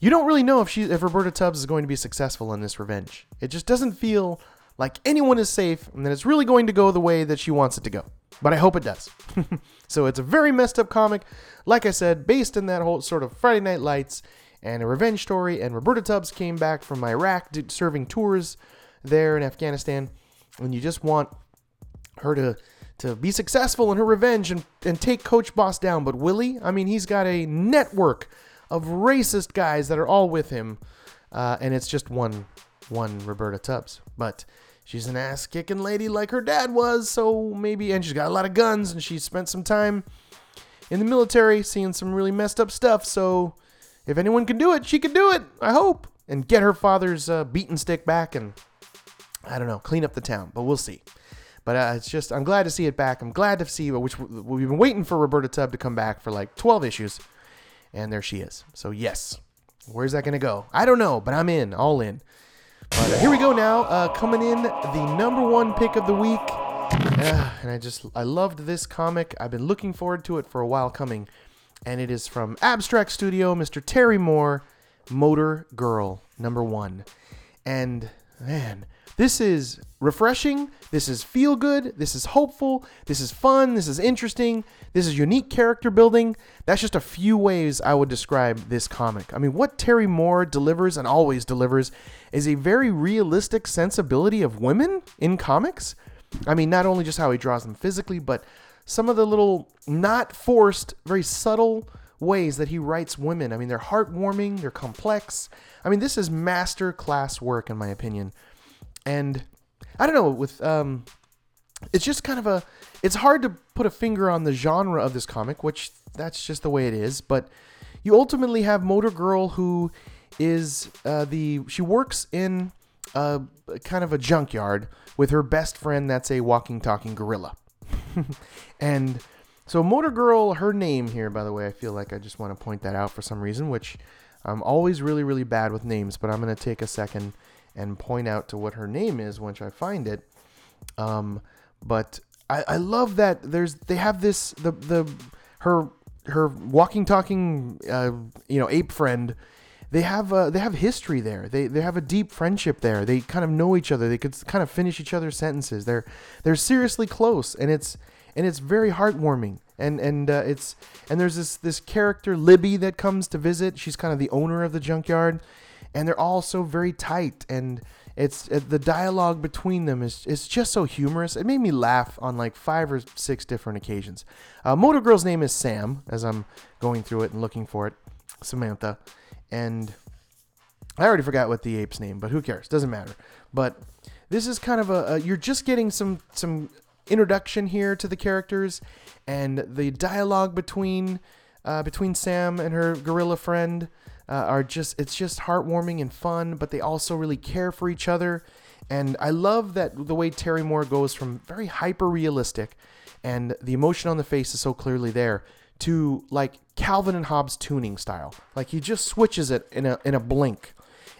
you don't really know if she, if Roberta Tubbs is going to be successful in this revenge. It just doesn't feel like anyone is safe, and that it's really going to go the way that she wants it to go. But I hope it does. So it's a very messed up comic, like I said, based in that whole sort of Friday Night Lights and a revenge story. And Roberta Tubbs came back from Iraq, did, serving tours there in Afghanistan. And you just want her to, to be successful in her revenge and, and take Coach Boss down. But Willie, I mean, he's got a network of racist guys that are all with him. Uh, and it's just one, one Roberta Tubbs. But she's an ass-kicking lady like her dad was, so maybe, and she's got a lot of guns, and she spent some time in the military seeing some really messed up stuff, so if anyone can do it, she can do it, I hope, and get her father's uh, beaten stick back, and, I don't know, clean up the town, but we'll see. But uh, it's just, I'm glad to see it back. I'm glad to see, which we've been waiting for Roberta Tubb to come back for like twelve issues, and there she is. So yes, where's that going to go? I don't know, but I'm in, all in. But uh, here we go now, uh, coming in the number one pick of the week, Uh, and I just, I loved this comic. I've been looking forward to it for a while coming. And it is from Abstract Studio, Mister Terry Moore, Motor Girl, number one. And, man, this is refreshing. This is feel good. This is hopeful. This is fun. This is interesting. This is unique character building. That's just a few ways I would describe this comic. I mean, what Terry Moore delivers and always delivers is a very realistic sensibility of women in comics. I mean, not only just how he draws them physically, but some of the little not forced, very subtle ways that he writes women. I mean, they're heartwarming, they're complex. I mean, this is master class work, in my opinion. And I don't know, with um, it's just kind of a, it's hard to put a finger on the genre of this comic, which that's just the way it is. But you ultimately have Motor Girl, who is uh, the, she works in a kind of a junkyard with her best friend that's a walking, talking gorilla. And so Motor Girl, her name here, by the way, I feel like I just want to point that out for some reason, which I'm always really, really bad with names, but I'm going to take a second and point out to what her name is once I find it. Um, but I, I love that there's, they have this, the, the, her, her walking, talking, uh, you know, ape friend. They have uh, they have history there. They they have a deep friendship there. They kind of know each other. They could kind of finish each other's sentences. They're they're seriously close, and it's and it's very heartwarming. And and uh, it's and there's this this character Libby that comes to visit. She's kind of the owner of the junkyard, and they're all so very tight. And it's it, the dialogue between them is it's just so humorous. It made me laugh on like five or six different occasions. Uh, Motor Girl's name is Sam, as I'm going through it and looking for it. Samantha. And I already forgot what the ape's name, but who cares? Doesn't matter. But this is kind of a, a you're just getting some some introduction here to the characters, and the dialogue between uh, between Sam and her gorilla friend uh, are just it's just heartwarming and fun. But they also really care for each other, and I love that the way Terry Moore goes from very hyper realistic, and the emotion on the face is so clearly there, to like Calvin and Hobbes tuning style. Like he just switches it in a in a blink,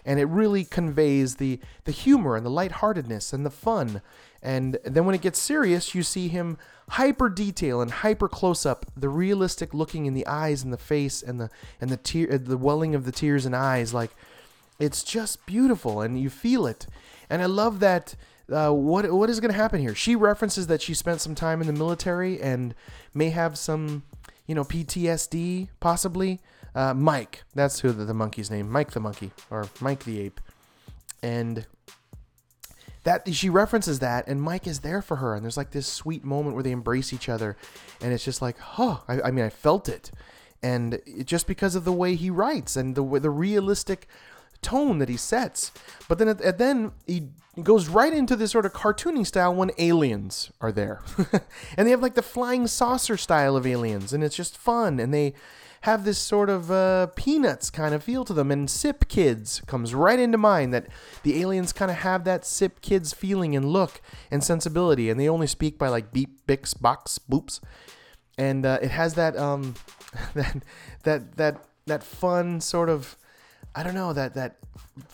and it really conveys the the humor and the lightheartedness and the fun. And then when it gets serious, you see him hyper detail and hyper close up the realistic looking in the eyes and the face and the and the tear the welling of the tears and eyes. Like it's just beautiful, and you feel it. And I love that. Uh, what what is going to happen here? She references that she spent some time in the military and may have some, you know, P T S D, possibly. Uh, Mike, that's who the, the monkey's name, Mike the monkey, or Mike the ape. And that she references that, and Mike is there for her, and there's like this sweet moment where they embrace each other, and it's just like, oh, I, I mean, I felt it. And it, just because of the way he writes, and the the realistic tone that he sets. But then at, at then he goes right into this sort of cartooning style when aliens are there. And they have like the flying saucer style of aliens, and it's just fun, and they have this sort of uh, Peanuts kind of feel to them. And Sip Kids comes right into mind, that the aliens kind of have that Sip Kids feeling and look and sensibility, and they only speak by like beep, bix, box, boops. And uh, it has that um that that that that fun sort of, I don't know, that, that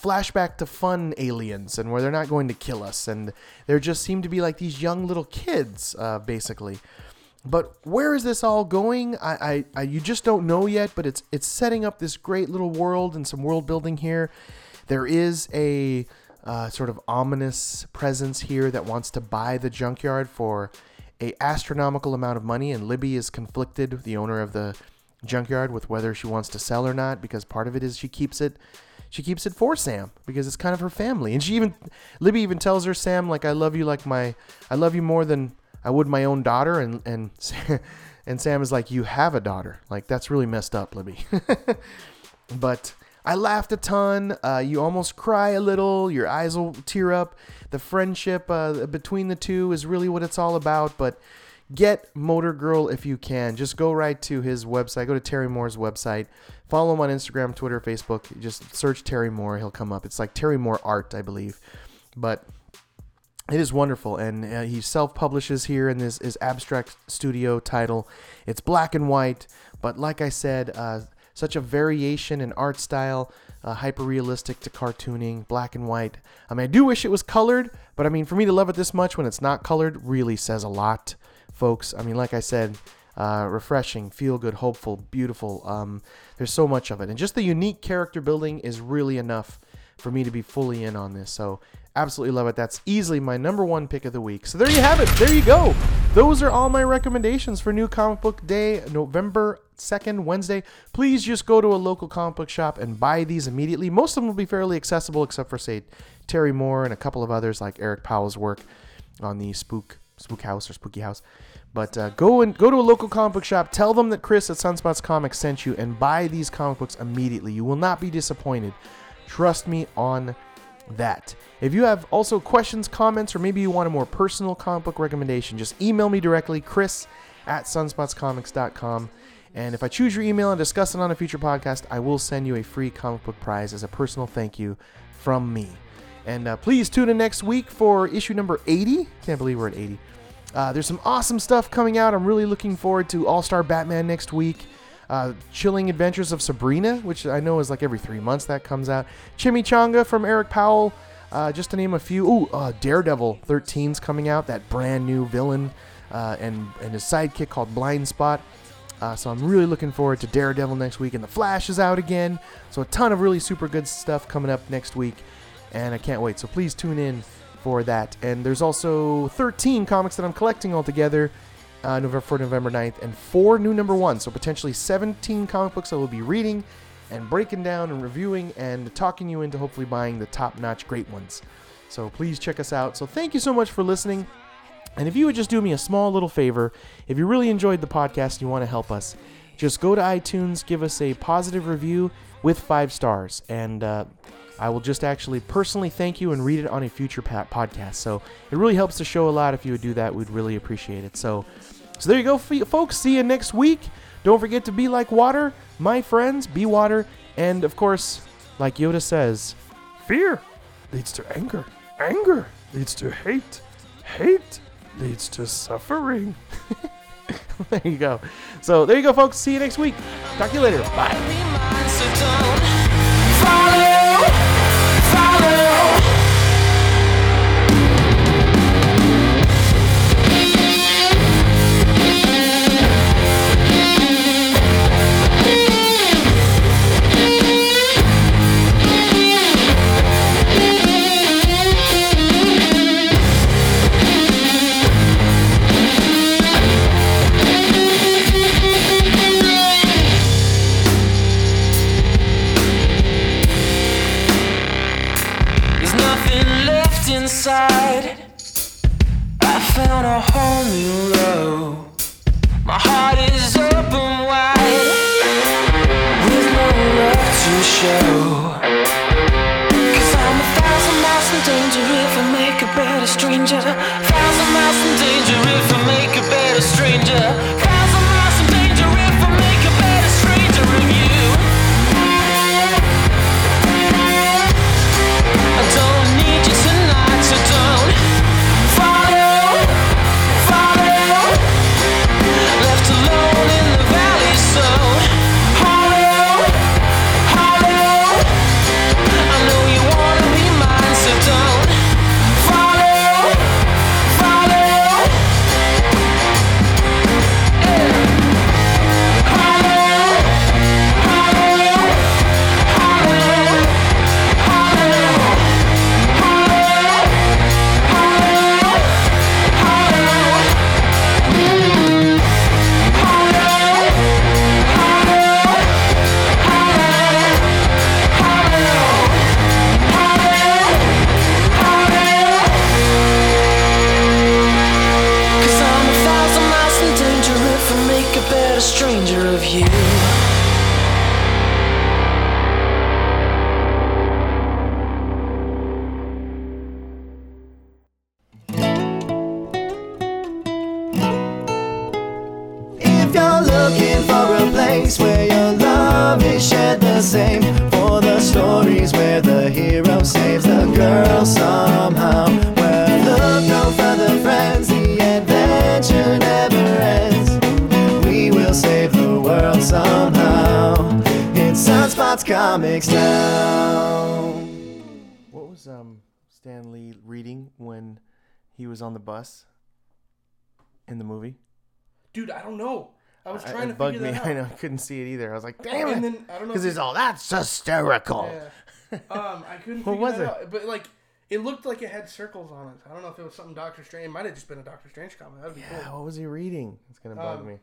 flashback to fun aliens, and where they're not going to kill us, and there just seem to be like these young little kids, uh, basically. But where is this all going? I, I, I you just don't know yet, but it's it's setting up this great little world and some world building here. There is a uh, sort of ominous presence here that wants to buy the junkyard for a astronomical amount of money, and Libby is conflicted, the owner of the junkyard, with whether she wants to sell or not, because part of it is she keeps it she keeps it for Sam, because it's kind of her family. And she even Libby even tells her, Sam, like, I love you like my I love you more than I would my own daughter. And and and Sam is like, you have a daughter, like that's really messed up, Libby. But I laughed a ton. Uh, you almost cry a little. Your eyes will tear up. The friendship uh, between the two is really what it's all about. But get Motor Girl if you can. Just go right to his website. Go to Terry Moore's website. Follow him on Instagram, Twitter, Facebook. Just search Terry Moore. He'll come up. It's like Terry Moore Art, I believe. But it is wonderful. And uh, he self-publishes here in this, his Abstract Studio title. It's black and white. But like I said, uh, Such a variation in art style, uh, hyper-realistic to cartooning, black and white. I mean, I do wish it was colored, but I mean, for me to love it this much when it's not colored really says a lot, folks. I mean, like I said, uh, refreshing, feel-good, hopeful, beautiful. Um, there's so much of it. And just the unique character building is really enough for me to be fully in on this. So absolutely love it. That's easily my number one pick of the week. So there you have it. There you go. Those are all my recommendations for New Comic Book Day, November second, Wednesday. Please just go to a local comic book shop and buy these immediately. Most of them will be fairly accessible, except for, say, Terry Moore and a couple of others like Eric Powell's work on the Spook Spook House or Spooky House. But uh, go and go to a local comic book shop. Tell them that Chris at Sunspots Comics sent you and buy these comic books immediately. You will not be disappointed. Trust me on that. If you have also questions, comments, or maybe you want a more personal comic book recommendation, just email me directly, Chris at sunspots comics dot com. And if I choose your email and discuss it on a future podcast, I will send you a free comic book prize as a personal thank you from me. And uh, please tune in next week for issue number eighty. Can't believe we're at eighty. Uh, there's some awesome stuff coming out. I'm really looking forward to All-Star Batman next week. Uh, Chilling Adventures of Sabrina, which I know is like every three months that comes out. Chimichanga from Eric Powell, uh, just to name a few. Ooh, uh, Daredevil thirteen's coming out, that brand new villain uh, and, and his sidekick called Blind Spot. Uh, so I'm really looking forward to Daredevil next week, and The Flash is out again. So a ton of really super good stuff coming up next week, and I can't wait. So please tune in for that. And there's also thirteen comics that I'm collecting altogether. Uh, November, for November ninth, and four new number ones, so potentially seventeen comic books I will be reading and breaking down and reviewing and talking you into hopefully buying the top-notch great ones. So please check us out. So thank you so much for listening, and if you would just do me a small little favor, if you really enjoyed the podcast and you want to help us, just go to iTunes, give us a positive review with five stars, and uh, I will just actually personally thank you and read it on a future podcast. So it really helps the show a lot if you would do that. We'd really appreciate it. So, so there you go, folks. See you next week. Don't forget to be like water, my friends. Be water. And, of course, like Yoda says, fear leads to anger. Anger leads to hate. Hate leads to suffering. There you go. So there you go, folks. See you next week. Talk to you later. Bye. Inside, I found a whole new road. My heart is open wide, with no love to show. 'Cause I'm a thousand miles in danger if I make a better stranger. Thousand miles in danger if I make a better stranger. Thousand miles in danger if I make a better stranger of you. I don't need you to. So don't follow, follow. Left alone in the valley, so hollow, hollow. I know you wanna be mine, so don't follow, follow. Yeah. Hollow, hollow, hollow, hollow. A stranger of you. If you're looking for a place where your love is shared the same, for the stories where the hero saves the girl somehow, well, look no further, friends, the adventure never ends. Save the world, son. Sunspots Comics now. What was um Stan Lee reading when he was on the bus in the movie? Dude, I don't know. I was trying I, to figure me. that out. It bugged me. I know. I couldn't see it either. I was like, damn and it. And then, I don't know. Because it's all, that's hysterical. Yeah. Um, I couldn't figure was that it? out. But, like, it looked like it had circles on it. I don't know if it was something Doctor Strange. It might have just been a Doctor Strange comic. That would be yeah, cool. What was he reading? It's going to bug um, me.